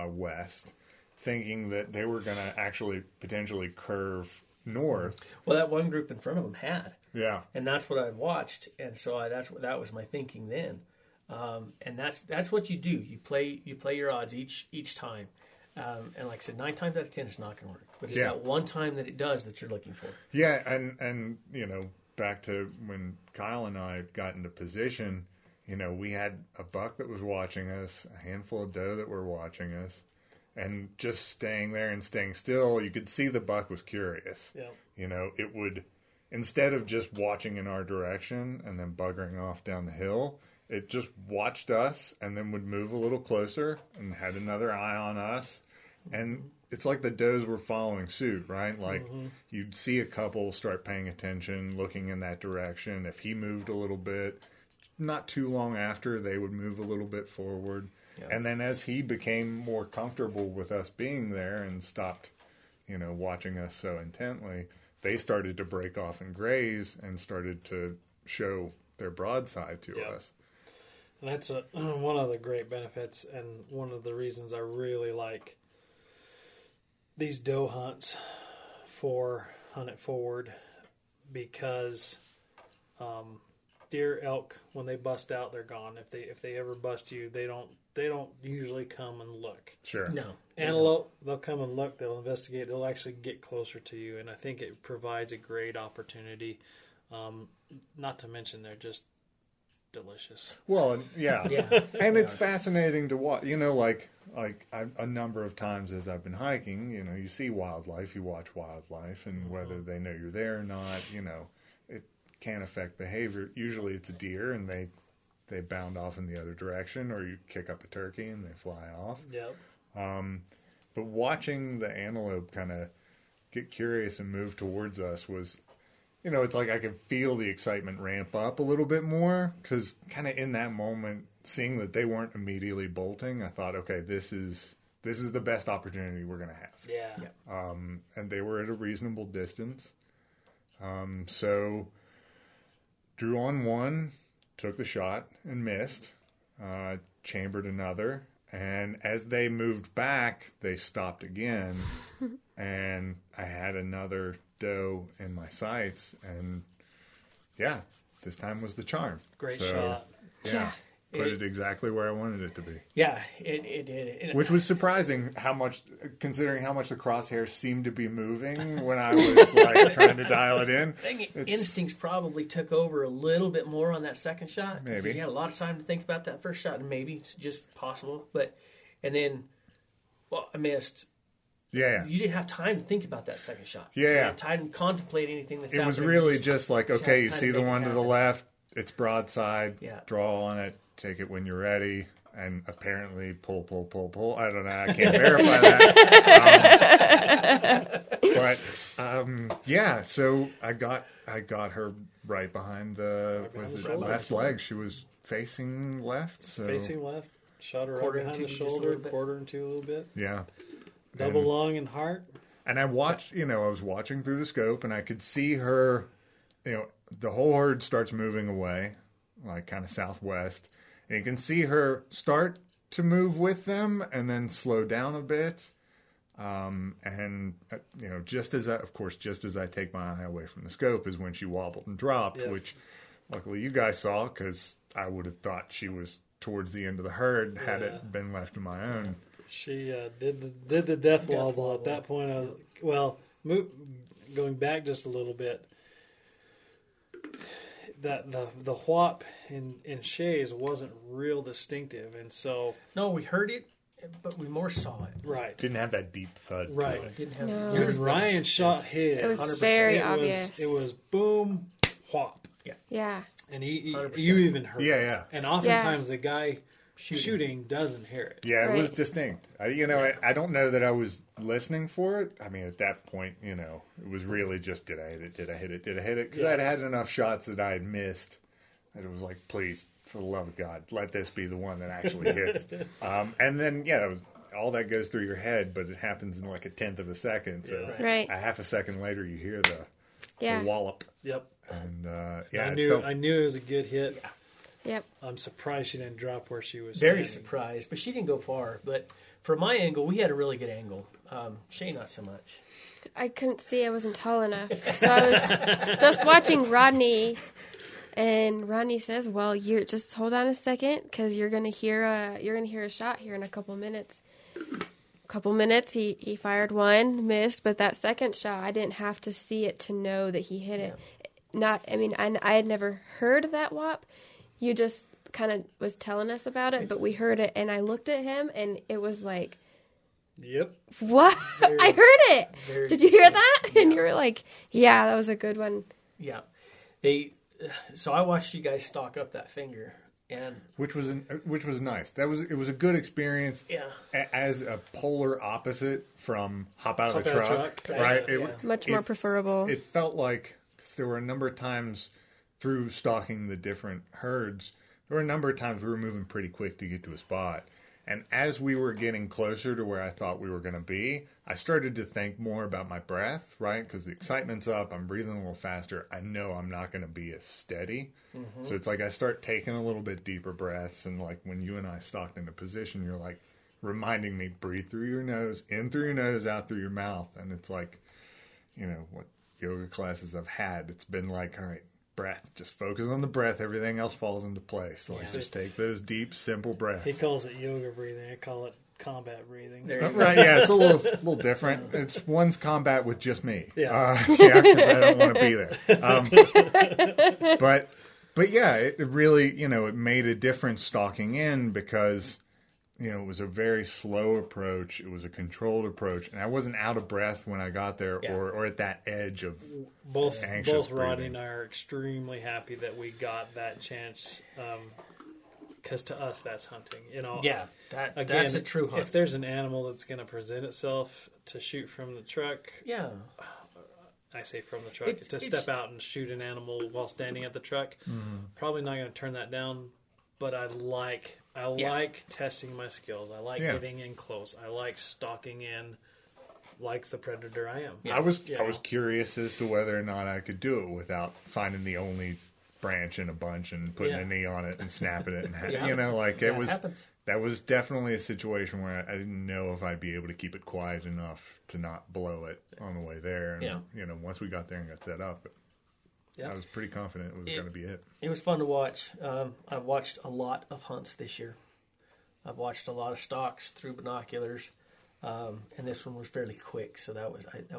west, thinking that they were going to actually potentially curve north. Well, that one group in front of them had. Yeah, and that's what I watched, and so that was my thinking then, and that's what you do. You play your odds each time, and like I said, 9 times out of 10 it's not going to work, but it's that one time that it does that you're looking for. Yeah, and you know, back to when Kyle and I got into position, you know, we had a buck that was watching us, a handful of doe that were watching us. And just staying there and staying still, you could see the buck was curious. Yeah. You know, it would, instead of just watching in our direction and then buggering off down the hill, it just watched us and then would move a little closer and had another eye on us. And it's like the does were following suit, right? Like you'd see a couple start paying attention, looking in that direction. If he moved a little bit, not too long after, they would move a little bit forward. Yeah. And then as he became more comfortable with us being there and stopped, you know, watching us so intently, they started to break off and graze and started to show their broadside to us. And that's one of the great benefits and one of the reasons I really like these doe hunts for Hunt It Forward, because deer, elk, when they bust out, they're gone. If they ever bust you, they don't usually come and look. Sure. No. Antelope, they'll come and look. They'll investigate. They'll actually get closer to you. And I think it provides a great opportunity. Not to mention they're just delicious. Well, and it's fascinating to watch. You know, like a number of times as I've been hiking, you know, you see wildlife, you watch wildlife, and whether they know you're there or not, you know, it can affect behavior. Usually it's a deer, and they bound off in the other direction, or you kick up a turkey and they fly off. Yep. But watching the antelope kind of get curious and move towards us was, you know, it's like I could feel the excitement ramp up a little bit more, because kind of in that moment, seeing that they weren't immediately bolting, I thought, okay, this is the best opportunity we're going to have. Yeah. Yep. And they were at a reasonable distance. So drew on one, took the shot and missed, chambered another, and as they moved back, they stopped again, and I had another doe in my sights, and this time was the charm. Great shot. Yeah. Put it exactly where I wanted it to be. Yeah, it did. Which was surprising considering how much the crosshairs seemed to be moving when I was like trying to dial it in. I think instincts probably took over a little bit more on that second shot. Maybe. You had a lot of time to think about that first shot, and maybe it's just possible. But I missed. Yeah. You didn't have time to think about that second shot. Yeah. You didn't have time to contemplate anything that's happening. It was really just like, okay, you see the one to the left, it's broadside, draw on it. Take it when you're ready, and apparently pull. I don't know. I can't verify that. So I got her right behind the left leg. She was facing left. Shot her right behind the shoulder, quarter and two a little bit. Yeah. Double long and hard. And I watched, you know, I was watching through the scope, and I could see her, you know, the whole herd starts moving away, like kind of southwest. And you can see her start to move with them and then slow down a bit. And, you know, just as I take my eye away from the scope is when she wobbled and dropped, yeah. Which luckily you guys saw, because I would have thought she was towards the end of the herd had it been left to my own. She did the death wobble at that point. I was, going back just a little bit, that the whop in Shay's wasn't real distinctive, and so no, we heard it, but we more saw it. Right, didn't have that deep thud. Right, When Ryan shot his, it was very obvious. It was boom, whop. Yeah, yeah. And he you even heard it. Yeah. And oftentimes the guy shooting doesn't hear it. Yeah, it was distinct. I don't know that I was listening for it. I mean, at that point, you know, it was really just, did I hit it? Did I hit it? Did I hit it? Because I'd had enough shots that I had missed that it was like, please, for the love of God, let this be the one that actually hits. And then, all that goes through your head, but it happens in like a tenth of a second. So a half a second later, you hear the wallop. Yep. And I knew it was a good hit. Yeah. Yep. I'm surprised she didn't drop where she was. Very surprised, but she didn't go far. But from my angle, we had a really good angle. Shay, not so much. I couldn't see. I wasn't tall enough. So I was just watching Rodney, and Rodney says, "Well, you just hold on a second, because you're gonna hear a shot here in a couple minutes." He fired one, missed, but that second shot, I didn't have to see it to know that he hit it. I had never heard that whop. You just kind of was telling us about it, but we heard it, and I looked at him, and it was like, "Yep, what? I heard it. Did you hear that?" Yeah. And you were like, "Yeah, that was a good one." Yeah, So I watched you guys stalk up that finger, and which was nice. It was a good experience. Yeah, as a polar opposite from hop out of the truck, right? Much more preferable. It felt like, because there were a number of times, through stalking the different herds, there were a number of times we were moving pretty quick to get to a spot. And as we were getting closer to where I thought we were going to be, I started to think more about my breath, right? Because the excitement's up. I'm breathing a little faster. I know I'm not going to be as steady. Mm-hmm. So it's like I start taking a little bit deeper breaths. And like when you and I stalked into position, you're like reminding me, breathe through your nose, in through your nose, out through your mouth. And it's like, you know, what yoga classes I've had, it's been like, all right, breath, just focus on the breath, everything else falls into place. Let's just take those deep, simple breaths. He calls it yoga breathing, I call it combat breathing. Right, yeah, it's a little different. It's one's combat with just me. Yeah, because I don't want to be there. But yeah, it really, you know, it made a difference stalking in, because, you know, it was a very slow approach. It was a controlled approach, and I wasn't out of breath when I got there, or at that edge of anxious breathing. Both Rodney and I are extremely happy that we got that chance, because to us that's hunting. You know, that's a true hunt. If there's an animal that's going to present itself to shoot from the truck, I say from the truck, to step out and shoot an animal while standing at the truck, mm-hmm. probably not going to turn that down. But I like testing my skills. I like getting in close. I like stalking in like the predator I am. Yeah. I was curious as to whether or not I could do it without finding the only branch in a bunch and putting a knee on it and snapping it. And that was definitely a situation where I didn't know if I'd be able to keep it quiet enough to not blow it on the way there. And you know, once we got there and got set up, I was pretty confident it was going to be it. It was fun to watch. I've watched a lot of hunts this year. I've watched a lot of stalks through binoculars, and this one was fairly quick. So I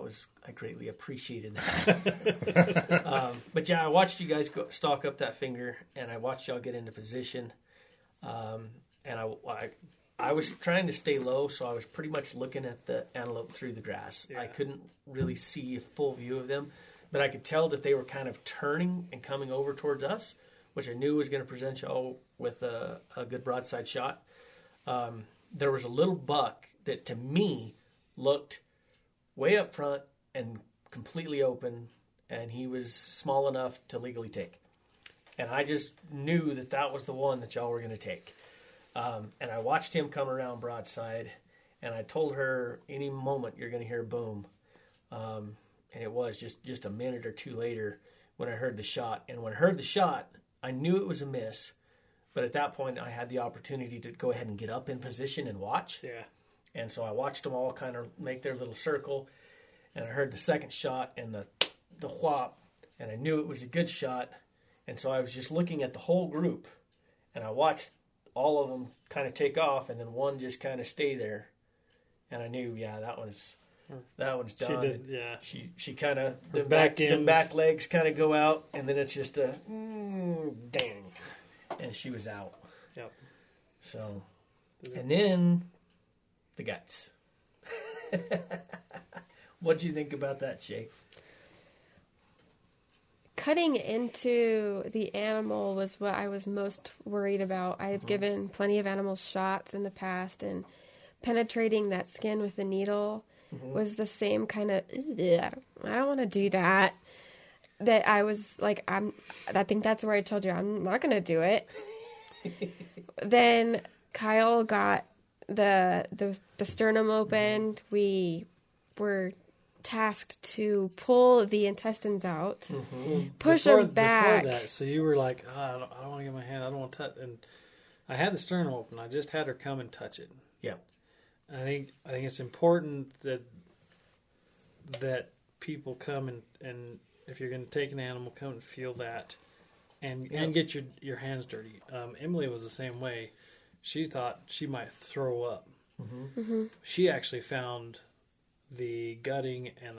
greatly appreciated that. But I watched you guys go stalk up that finger, and I watched y'all get into position. And I was trying to stay low, so I was pretty much looking at the antelope through the grass. Yeah. I couldn't really see a full view of them. But I could tell that they were kind of turning and coming over towards us, which I knew was going to present y'all with a good broadside shot. There was a little buck that, to me, looked way up front and completely open, and he was small enough to legally take. And I just knew that that was the one that y'all were going to take. And I watched him come around broadside, and I told her, any moment you're going to hear boom. And it was just a minute or two later when I heard the shot. And when I heard the shot, I knew it was a miss. But at that point, I had the opportunity to go ahead and get up in position and watch. Yeah. And so I watched them all kind of make their little circle. And I heard the second shot and the whop. And I knew it was a good shot. And so I was just looking at the whole group. And I watched all of them kind of take off. And then one just kind of stay there. And I knew, yeah, that one's done. She did, yeah. She kind of, the back legs kind of go out. And then it's just a, dang. And she was out. Yep. So, and then the guts. What'd you think about that, Shay? Cutting into the animal was what I was most worried about. I have given plenty of animals shots in the past, and penetrating that skin with a needle was the same kind of, I don't want to do that. That I was like, I think that's where I told you, I'm not going to do it. Then Kyle got the sternum opened. We were tasked to pull the intestines out, push them back. Before that, so you were like, oh, I don't want to get my hand, I don't want to touch. And I had the sternum open. I just had her come and touch it. Yeah. I think it's important that people come and if you're going to take an animal, come and feel that and get your hands dirty. Emily was the same way. She thought she might throw up. She actually found the gutting and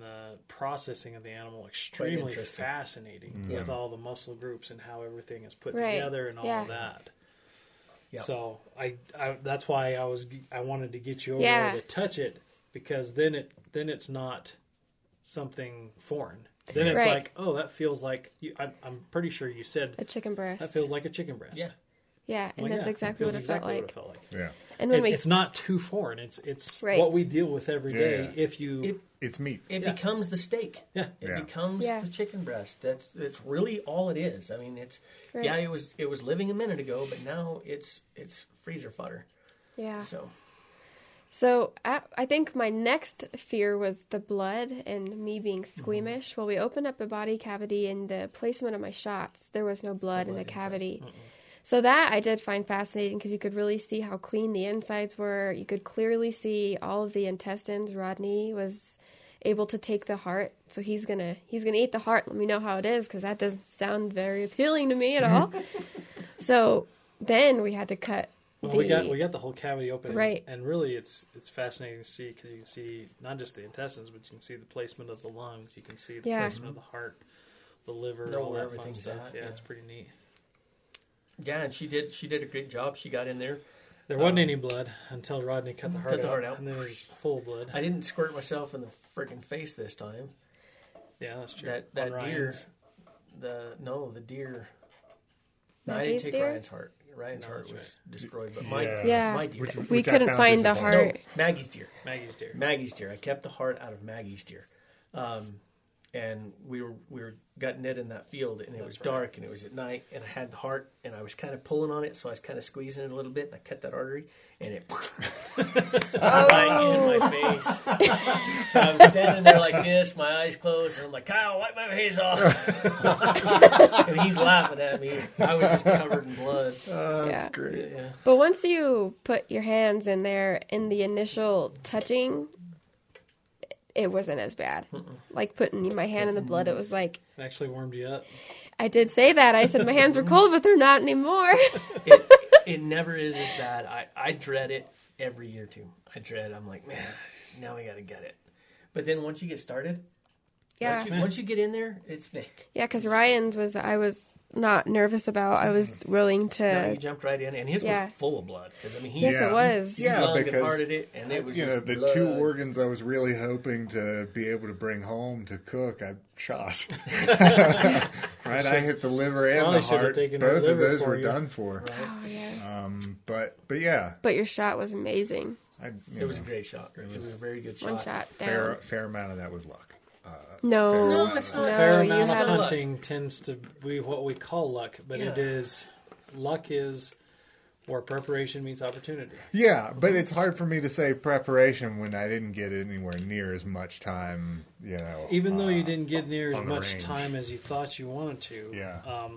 the processing of the animal extremely fascinating with all the muscle groups and how everything is put together and all of that. Yep. So I that's why I wanted to get you over there to touch it, because then it's not something foreign. Then it's like, oh, that feels like I'm pretty sure you said a chicken breast. That feels like a chicken breast. Yeah, yeah, and that's exactly what it felt like. Yeah, and when it's not too foreign. It's what we deal with every day. Yeah. It's meat. It becomes the steak. Yeah, it becomes the chicken breast. That's really all it is. I mean, it's it was living a minute ago, but now it's freezer fodder. Yeah. So I think my next fear was the blood and me being squeamish. Well, we opened up the body cavity and the placement of my shots. There was no blood in the cavity. So that I did find fascinating, because you could really see how clean the insides were. You could clearly see all of the intestines. Rodney was able to take the heart. So he's gonna eat the heart. Let me know how it is, because that doesn't sound very appealing to me at all. So then we had to cut. Well, we got the whole cavity open, and really it's fascinating to see, because you can see not just the intestines, but you can see the placement of the lungs, you can see the placement of the heart, the liver, all that fun stuff. Yeah, it's pretty neat. Yeah, and she did a great job. She got in there. There wasn't any blood until Rodney cut the heart out, and then it was full blood. I didn't squirt myself in the freaking face this time. Yeah, that's true. That deer, the deer. No, I didn't take deer? Ryan's heart. Ryan's heart was destroyed, but my deer. We couldn't find the heart. No, Maggie's deer. I kept the heart out of Maggie's deer. And we were gutting it in that field, and it was dark, and it was at night, and I had the heart, and I was kind of pulling on it, so I was kind of squeezing it a little bit, and I cut that artery, and it right in my face. So I'm standing there like this, my eyes closed, and I'm like, Kyle, wipe my face off. And he's laughing at me. I was just covered in blood. That's great. Yeah. But once you put your hands in there in the initial touching, it wasn't as bad. Like putting my hand in the blood, it was like... It actually warmed you up. I did say that. I said my hands were cold, but they're not anymore. It never is as bad. I dread it every year, too. I'm like, man, now I got to gut it. But then once you get started, once you get in there, it's... Yeah, because Ryan's I was not nervous about. I was willing to... No, you jumped right in, and his was full of blood. Because, I mean, it was. Yeah, because it, and it was the blood. Two organs I was really hoping to be able to bring home to cook, I shot. I hit the liver and the heart. Both of those were done for. Right. Oh, yeah. But yeah. But your shot was amazing. It was a great shot. It was a very good shot. One shot down. Fair amount of that was luck. No, it's not. Fair amount of hunting tends to be what we call luck, but luck is Or preparation means opportunity. Yeah, but it's hard for me to say preparation when I didn't get anywhere near as much time, you know. Even though you didn't get near as much time as you thought you wanted to, yeah.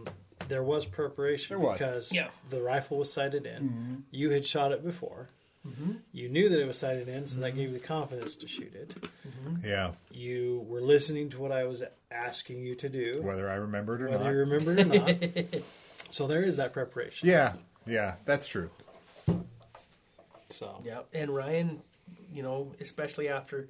There was preparation because the rifle was sighted in. Mm-hmm. You had shot it before. Mm-hmm. You knew that it was sighted in, so that gave you the confidence to shoot it. Mm-hmm. Yeah. You were listening to what I was asking you to do. Whether you remembered or not. So there is that preparation. Yeah. Yeah, that's true. So yeah, and Ryan, you know, especially after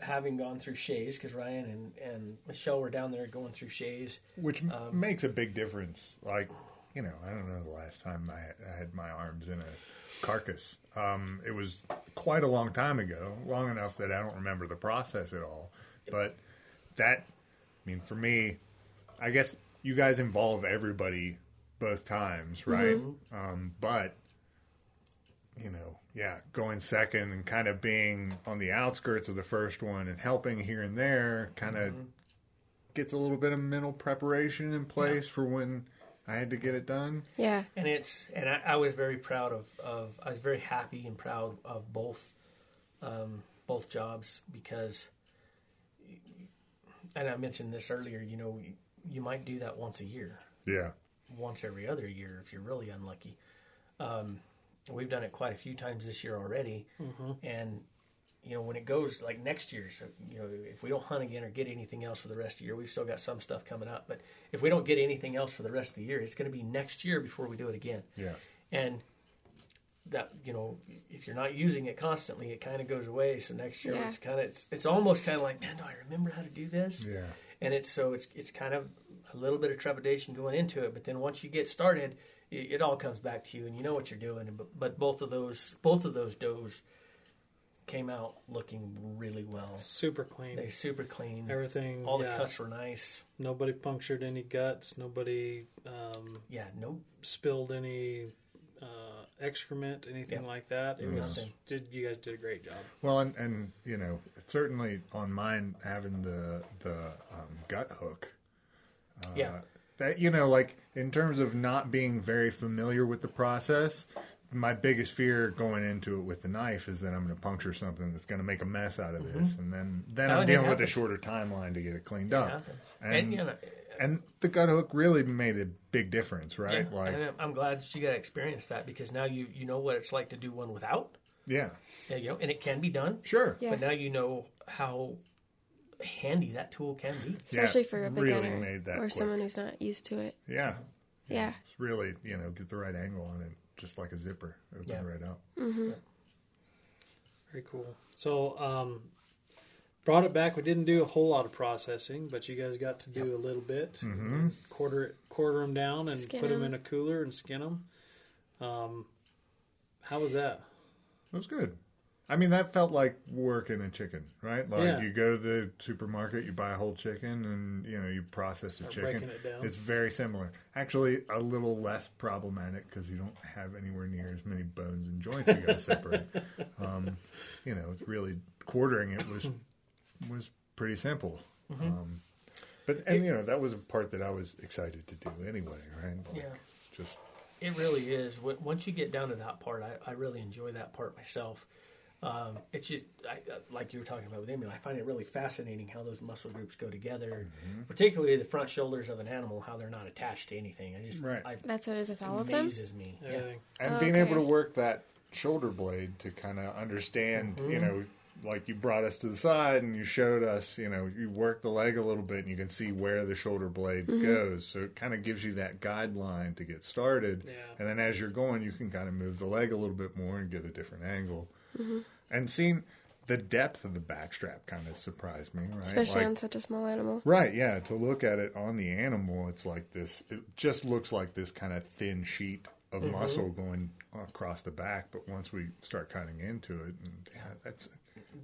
having gone through Shay's, because Ryan and Michelle were down there going through Shay's, which makes a big difference. Like, you know, I don't know the last time I had my arms in a carcass. It was quite a long time ago, long enough that I don't remember the process at all. But that, I mean, for me, I guess you guys involve everybody both times, right? Mm-hmm. But, you know, yeah, going second and kind of being on the outskirts of the first one and helping here and there kind of gets a little bit of mental preparation in place for when I had to get it done. Yeah. And it's, and I was very proud of I was very happy and proud of both jobs, because, and I mentioned this earlier, you know, you might do that once a year. Yeah. Once every other year if you're really unlucky. We've done it quite a few times this year already. Mm-hmm. And, you know, when it goes like next year, so, you know, if we don't hunt again or get anything else for the rest of the year, we've still got some stuff coming up. But if we don't get anything else for the rest of the year, it's going to be next year before we do it again. Yeah. And that, you know, if you're not using it constantly, it kind of goes away. So next year it's kind of, it's almost kind of like, man, do I remember how to do this? Yeah. And it's, so it's kind of a little bit of trepidation going into it, but then once you get started, it all comes back to you, and you know what you're doing. But both of those does came out looking really well. Super clean. They super clean. Everything. All the cuts were nice. Nobody punctured any guts. Nobody. No. Spilled any excrement, anything like that. It was nothing. You guys did a great job. Well, and you know, certainly on mine, having the gut hook. That, you know, like in terms of not being very familiar with the process, my biggest fear going into it with the knife is that I'm going to puncture something that's going to make a mess out of this, and then I'm dealing with a shorter timeline to get it cleaned up. And you know, and the gut hook really made a big difference, right? Yeah, like, and I'm glad that you got to experience that, because now you know what it's like to do one without. Yeah. And, you know, and it can be done. Sure. Yeah. But now you know how handy that tool can be, especially for a beginner or someone who's not used to it. Yeah. It's really, you know, get the right angle on it, just like a zipper, open right up. Mm-hmm. Yeah. Very cool. So, brought it back. We didn't do a whole lot of processing, but you guys got to do a little bit. Mm-hmm. Quarter them down and skin put them in a cooler and skin them. How was that? It was good. I mean, that felt like working a chicken, right? Like you go to the supermarket, you buy a whole chicken, and you know, you process the chicken. Breaking it down. It's very similar. Actually, a little less problematic, because you don't have anywhere near as many bones and joints you got to separate. You know, it's really quartering it was pretty simple. Mm-hmm. But you know, that was a part that I was excited to do anyway, right? Like, just it really is. Once you get down to that part, I really enjoy that part myself. It's just, like you were talking about with Emily, I find it really fascinating how those muscle groups go together, particularly the front shoulders of an animal, how they're not attached to anything. That's what it is with all of them? It amazes me. Yeah. And being able to work that shoulder blade to kind of understand, you know, like you brought us to the side and you showed us, you know, you work the leg a little bit and you can see where the shoulder blade goes. So it kind of gives you that guideline to get started. Yeah. And then as you're going, you can kind of move the leg a little bit more and get a different angle. Mm-hmm. And seeing the depth of the backstrap kind of surprised me, right? Especially like, on such a small animal. Right, yeah. To look at it on the animal, it's like this, it just looks like this kind of thin sheet of muscle going across the back. But once we start cutting into it, and, that's...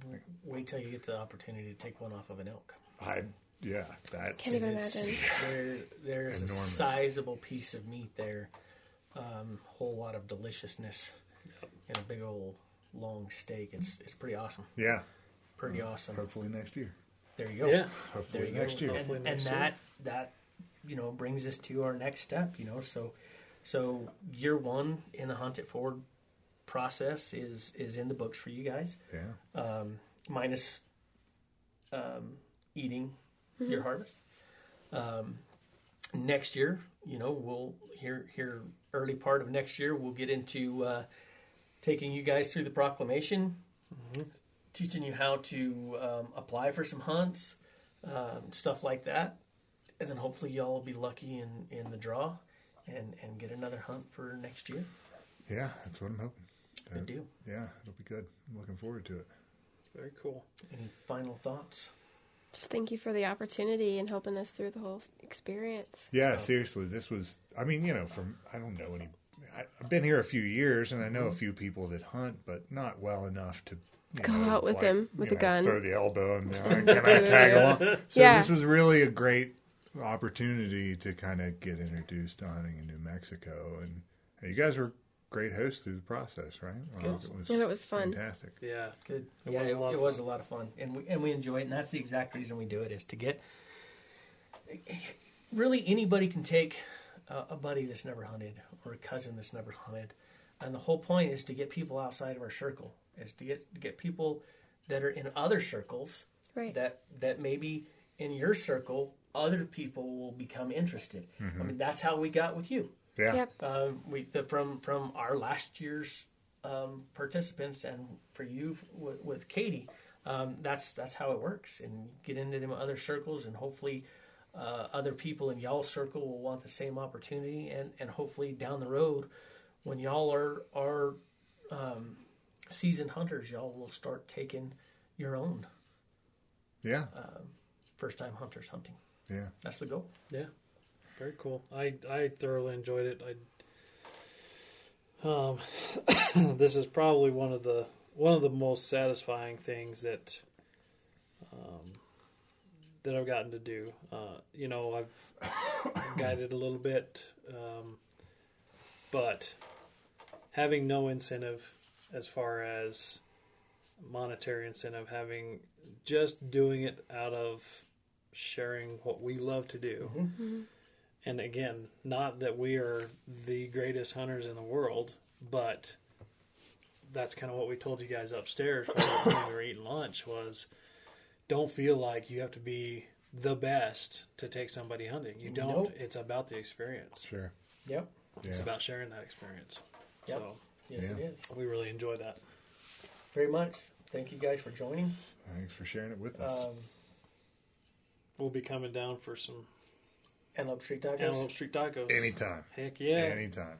Like, wait till you get the opportunity to take one off of an elk. That's... Can't even imagine. There's enormous. A sizable piece of meat there. Whole lot of deliciousness and a big old... long steak. It's pretty awesome. Awesome. Hopefully next year. There you go. Hopefully next year. And that, you know, brings us to our next step, you know. So So year one in the Hunt It Forward process is in the books for you guys. Yeah. Minus eating your harvest. Next year, we'll here early part of next year, we'll get into taking you guys through the proclamation, teaching you how to apply for some hunts, stuff like that. And then hopefully y'all will be lucky in the draw and get another hunt for next year. Yeah, that's what I'm hoping. Good deal. Yeah, it'll be good. I'm looking forward to it. Very cool. Any final thoughts? Just thank you for the opportunity and helping us through the whole experience. Yeah, seriously. This was, I don't know any, I've been here a few years and I know a few people that hunt, but not well enough to go out with them with a gun. Throw the elbow and can I tag along? So this was really a great opportunity to kind of get introduced to hunting in New Mexico. And you guys were great hosts through the process, right? It was fun. Fantastic. Yeah, good. It was a lot of fun, and we enjoy it. And that's the exact reason we do it, is to get. Really, anybody can take a buddy that's never hunted or a cousin that's never hunted, and the whole point is to get people outside of our circle, is to get people that are in other circles, right? That maybe in your circle other people will become interested. Mm-hmm. I mean, that's how we got with you. Yeah. Yep. From our last year's participants, and for you with Katie, that's how it works. And get into them other circles, and hopefully other people in y'all's circle will want the same opportunity. And hopefully down the road, when y'all are seasoned hunters, y'all will start taking your own. Yeah. First time hunters hunting. Yeah. That's the goal. Yeah. Very cool. I thoroughly enjoyed it. This is probably one of the most satisfying things that I've gotten to do. I've guided a little bit, but having no incentive as far as monetary incentive, having just doing it out of sharing what we love to do. Mm-hmm. Mm-hmm. And again, not that we are the greatest hunters in the world, but that's kind of what we told you guys upstairs when we were eating lunch, was don't feel like you have to be the best to take somebody hunting. You don't. Nope. It's about the experience. Sure. Yep. It's about sharing that experience. Yep. So, yes, it is. We really enjoy that. Very much. Thank you guys for joining. Thanks for sharing it with us. We'll be coming down for some... Antelope Street Tacos. Antelope Street Tacos. Anytime. Heck yeah. Anytime.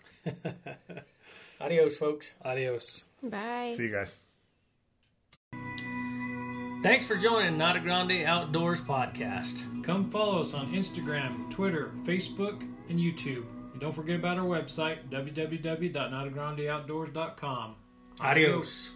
Adios, folks. Adios. Bye. See you guys. Thanks for joining Nata Grande Outdoors Podcast. Come follow us on Instagram, Twitter, Facebook, and YouTube. And don't forget about our website, www.natagrandeoutdoors.com. Adios.